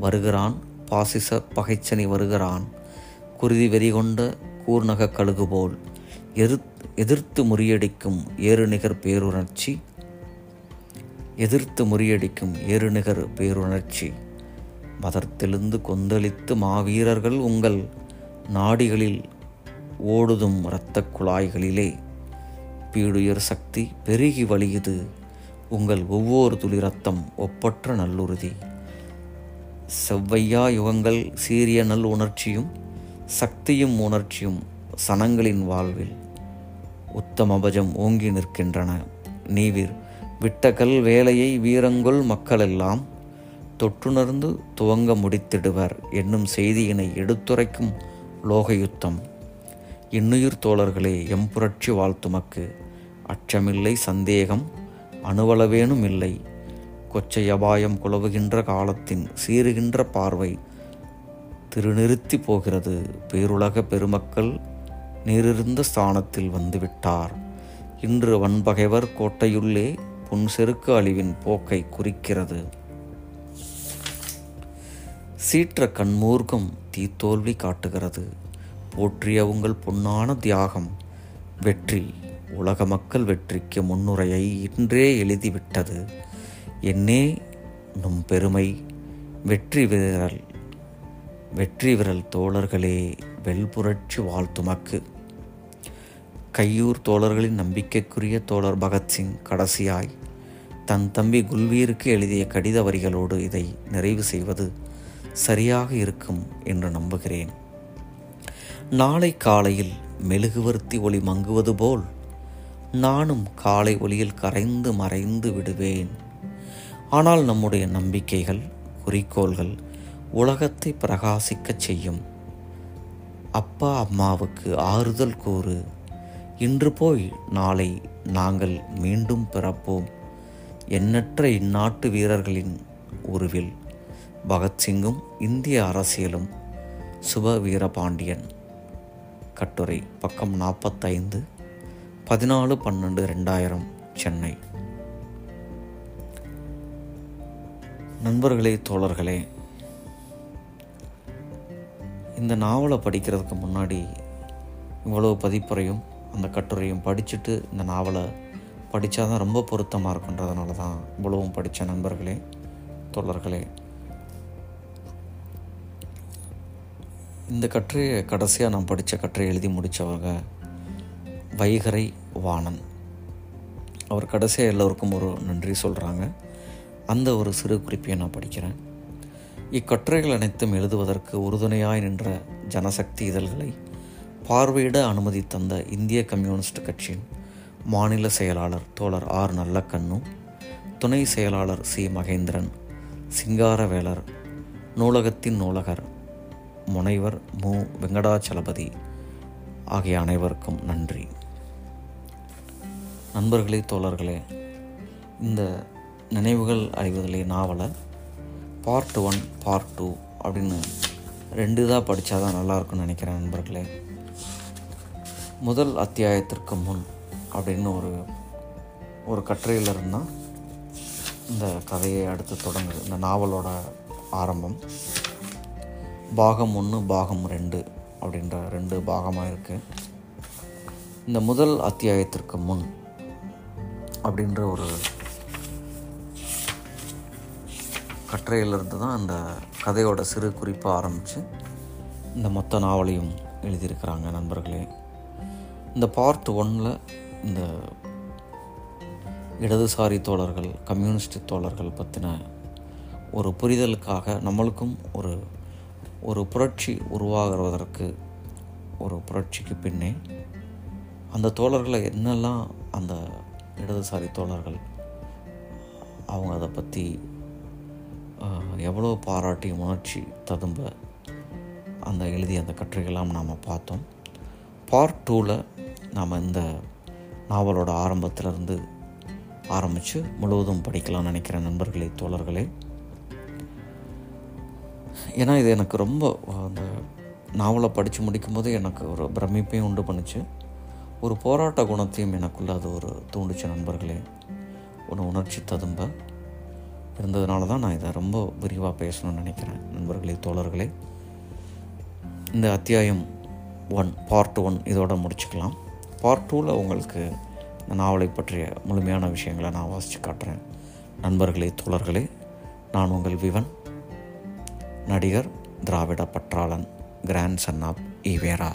வருகிறான் பாசிச பகைச்சனி, வருகிறான் குருதி வெறிகொண்ட கூர்நக கழுகுபோல் எதிர் எதிர்த்து முறியடிக்கும் ஏறுநிகர் பேருணர்ச்சி எதிர்த்து முறியடிக்கும் ஏறுநிகர் பேருணர்ச்சி மதத்திலிருந்து கொந்தளித்து மாவீரர்கள் உங்கள் நாடிகளில் ஓடுதும் இரத்த குழாய்களிலே பீடுயர் சக்தி பெருகி வழியுது. உங்கள் ஒவ்வொரு துளி இரத்தம் ஒப்பற்ற நல்லுறுதி. செவ்வையா யுகங்கள் சீரிய நல் உணர்ச்சியும் சக்தியும் உணர்ச்சியும் சனங்களின் வாழ்வில் உத்தமபஜம் ஓங்கி நிற்கின்றன. நீவிர் விட்டகல் வேலையை வீரங்கொள் மக்களெல்லாம் தொற்றுணர்ந்து துவங்க முடித்திடுவர் என்னும் செய்தியினை எடுத்துரைக்கும் லோகயுத்தம். இன்னுயிர் தோழர்களே, எம்புரட்சி வாழ்த்துமக்கு. அச்சமில்லை, சந்தேகம் அணுவளவேனும் இல்லை. கொச்சை அபாயம் குலவுகின்ற காலத்தின் சீறுகின்ற பார்வை திருநிறுத்தி போகிறது. பேருலக பெருமக்கள் நீரிருந்த ஸ்தானத்தில் வந்துவிட்டார். இன்று வன்பகைவர் கோட்டையுள்ளே புன் செருக்கு அழிவின் போக்கை குறிக்கிறது. சீற்ற கண்மூர்க்கம் தீத்தோல்வி காட்டுகிறது. போற்றிய உங்கள் பொன்னான தியாகம் வெற்றி, உலக மக்கள் வெற்றிக்கு முன்னுரையை இன்றே எழுதிவிட்டது. என்னே நும் பெருமை வெற்றி விரல் வெற்றி விரல் தோழர்களே, வெல்புரட்சி வாழ்த்துமக்கு. கையூர் தோழர்களின் நம்பிக்கைக்குரிய தோழர் பகத்சிங் கடைசியாய் தன் தம்பி குல்வீருக்கு எழுதிய கடித வரிகளோடு இதை நிறைவு செய்வது சரியாக இருக்கும் என்று நம்புகிறேன். நாளை காலையில் மெழுகுவர்த்தி ஒளி மங்குவது போல் நானும் காலை ஒளியில் கரைந்து மறைந்து விடுவேன். ஆனால் நம்முடைய நம்பிக்கைகள், குறிக்கோள்கள் உலகத்தை பிரகாசிக்கச் செய்யும். அப்பா அம்மாவுக்கு ஆறுதல் கூறு. இன்று போய் நாளை நாங்கள் மீண்டும் பிறப்போம். எண்ணற்ற இந்நாட்டு வீரர்களின் உருவில் பகத்சிங்கும் இந்திய அரசியலும். சுப வீரபாண்டியன். கட்டுரை பக்கம் நாற்பத்தைந்து, பதினாலு பன்னெண்டு ரெண்டாயிரம், சென்னை. நண்பர்களே, தோழர்களே, இந்த நாவலை படிக்கிறதுக்கு முன்னாடி இவ்வளோ பதிப்புரையும் அந்த கட்டுரையும் படிச்சுட்டு இந்த நாவலை படித்தாதான் ரொம்ப பொருத்தமாக இருக்குன்றதுனால தான் இவ்வளவும் படித்த நண்பர்களே, தோழர்களே. இந்த கட்டுரையை கடைசியாக நான் படித்த கட்டுரையை எழுதி முடித்தவங்க வைகரை வாணன். அவர் கடைசியாக எல்லோருக்கும் ஒரு நன்றி சொல்கிறாங்க. அந்த ஒரு சிறு குறிப்பையை நான் படிக்கிறேன். இக்கட்டுரைகள் அனைத்தும் எழுதுவதற்கு உறுதுணையாய் நின்ற ஜனசக்தி இதழ்களை பார்வையிட அனுமதி தந்த இந்திய கம்யூனிஸ்ட் கட்சியின் மாநில செயலாளர் தோழர் ஆர் நல்லக்கண்ணு, துணை செயலாளர் சி மகேந்திரன், சிங்காரவேலர், நூலகத்தின் நூலகர் முனைவர் மு வெங்கடாச்சலபதி ஆகிய அனைவருக்கும் நன்றி. நண்பர்களே, தோழர்களே, இந்த நினைவுகள் அழிவதிலே நாவலை பார்ட் ஒன் பார்ட் டூ அப்படின்னு ரெண்டு தான் படித்தா தான் நல்லாயிருக்குன்னு நினைக்கிறேன் நண்பர்களே. முதல் அத்தியாயத்திற்கு முன் அப்படின்னு ஒரு ஒரு கட்டுரையில் இருந்தால் இந்த கதையை அடுத்து தொடங்குது. இந்த நாவலோட ஆரம்பம் பாகம் ஒன்று பாகம் ரெண்டு அப்படின்ற ரெண்டு பாகமாக இருக்குது. இந்த முதல் அத்தியாயத்திற்கு முன் அப்படின்ற ஒரு கட்டுரையிலிருந்து தான் அந்த கதையோட சிறு குறிப்பாக ஆரம்பித்து இந்த மொத்த நாவலையும் எழுதியிருக்கிறாங்க நண்பர்களே. இந்த பார்ட் ஒன்னில் இந்த இடதுசாரி தோழர்கள், கம்யூனிஸ்ட் தோழர்கள் பற்றின ஒரு புரிதலுக்காக நம்மளுக்கும் ஒரு ஒரு புரட்சி உருவாகிறதற்கு, ஒரு புரட்சிக்கு பின்னே அந்த தோழர்களை என்னெல்லாம் அந்த இடதுசாரி தோழர்கள் அவங்க அதை பற்றி எவ்வளோ பாராட்டி உணர்ச்சி ததும்ப அந்த எழுதிய அந்த கட்டுரைகள்லாம் நாம் பார்த்தோம். பார்ட் டூவில் நாம் இந்த நாவலோட ஆரம்பத்திலேருந்து ஆரம்பித்து முழுவதும் படிக்கலாம்னு நினைக்கிற நண்பர்களே, தோழர்களே. ஏன்னா இது எனக்கு ரொம்ப அந்த நாவலை படித்து முடிக்கும்போது எனக்கு ஒரு பிரமிப்பையும் உண்டு பண்ணிச்சு, ஒரு போராட்ட குணத்தையும் எனக்குள்ள அது ஒரு தூண்டுச்சு நண்பர்களே, ஒரு உணர்ச்சி ததும்ப இருந்ததுனால தான் நான் இதை ரொம்ப விரிவாக பேசணும்னு நினைக்கிறேன் நண்பர்களே, தோழர்களே. இந்த அத்தியாயம் ஒன், பார்ட் ஒன், இதோட முடிச்சுக்கலாம். பார்ட் டூவில் உங்களுக்கு இந்த நாவலை பற்றிய முழுமையான விஷயங்களை நான் வாசித்து காட்டுறேன் நண்பர்களே, தோழர்களே. நான் உங்கள் விவன், நடிகர், திராவிட பற்றாளன், கிராண்ட் சன் ஆப் ஈவேரா.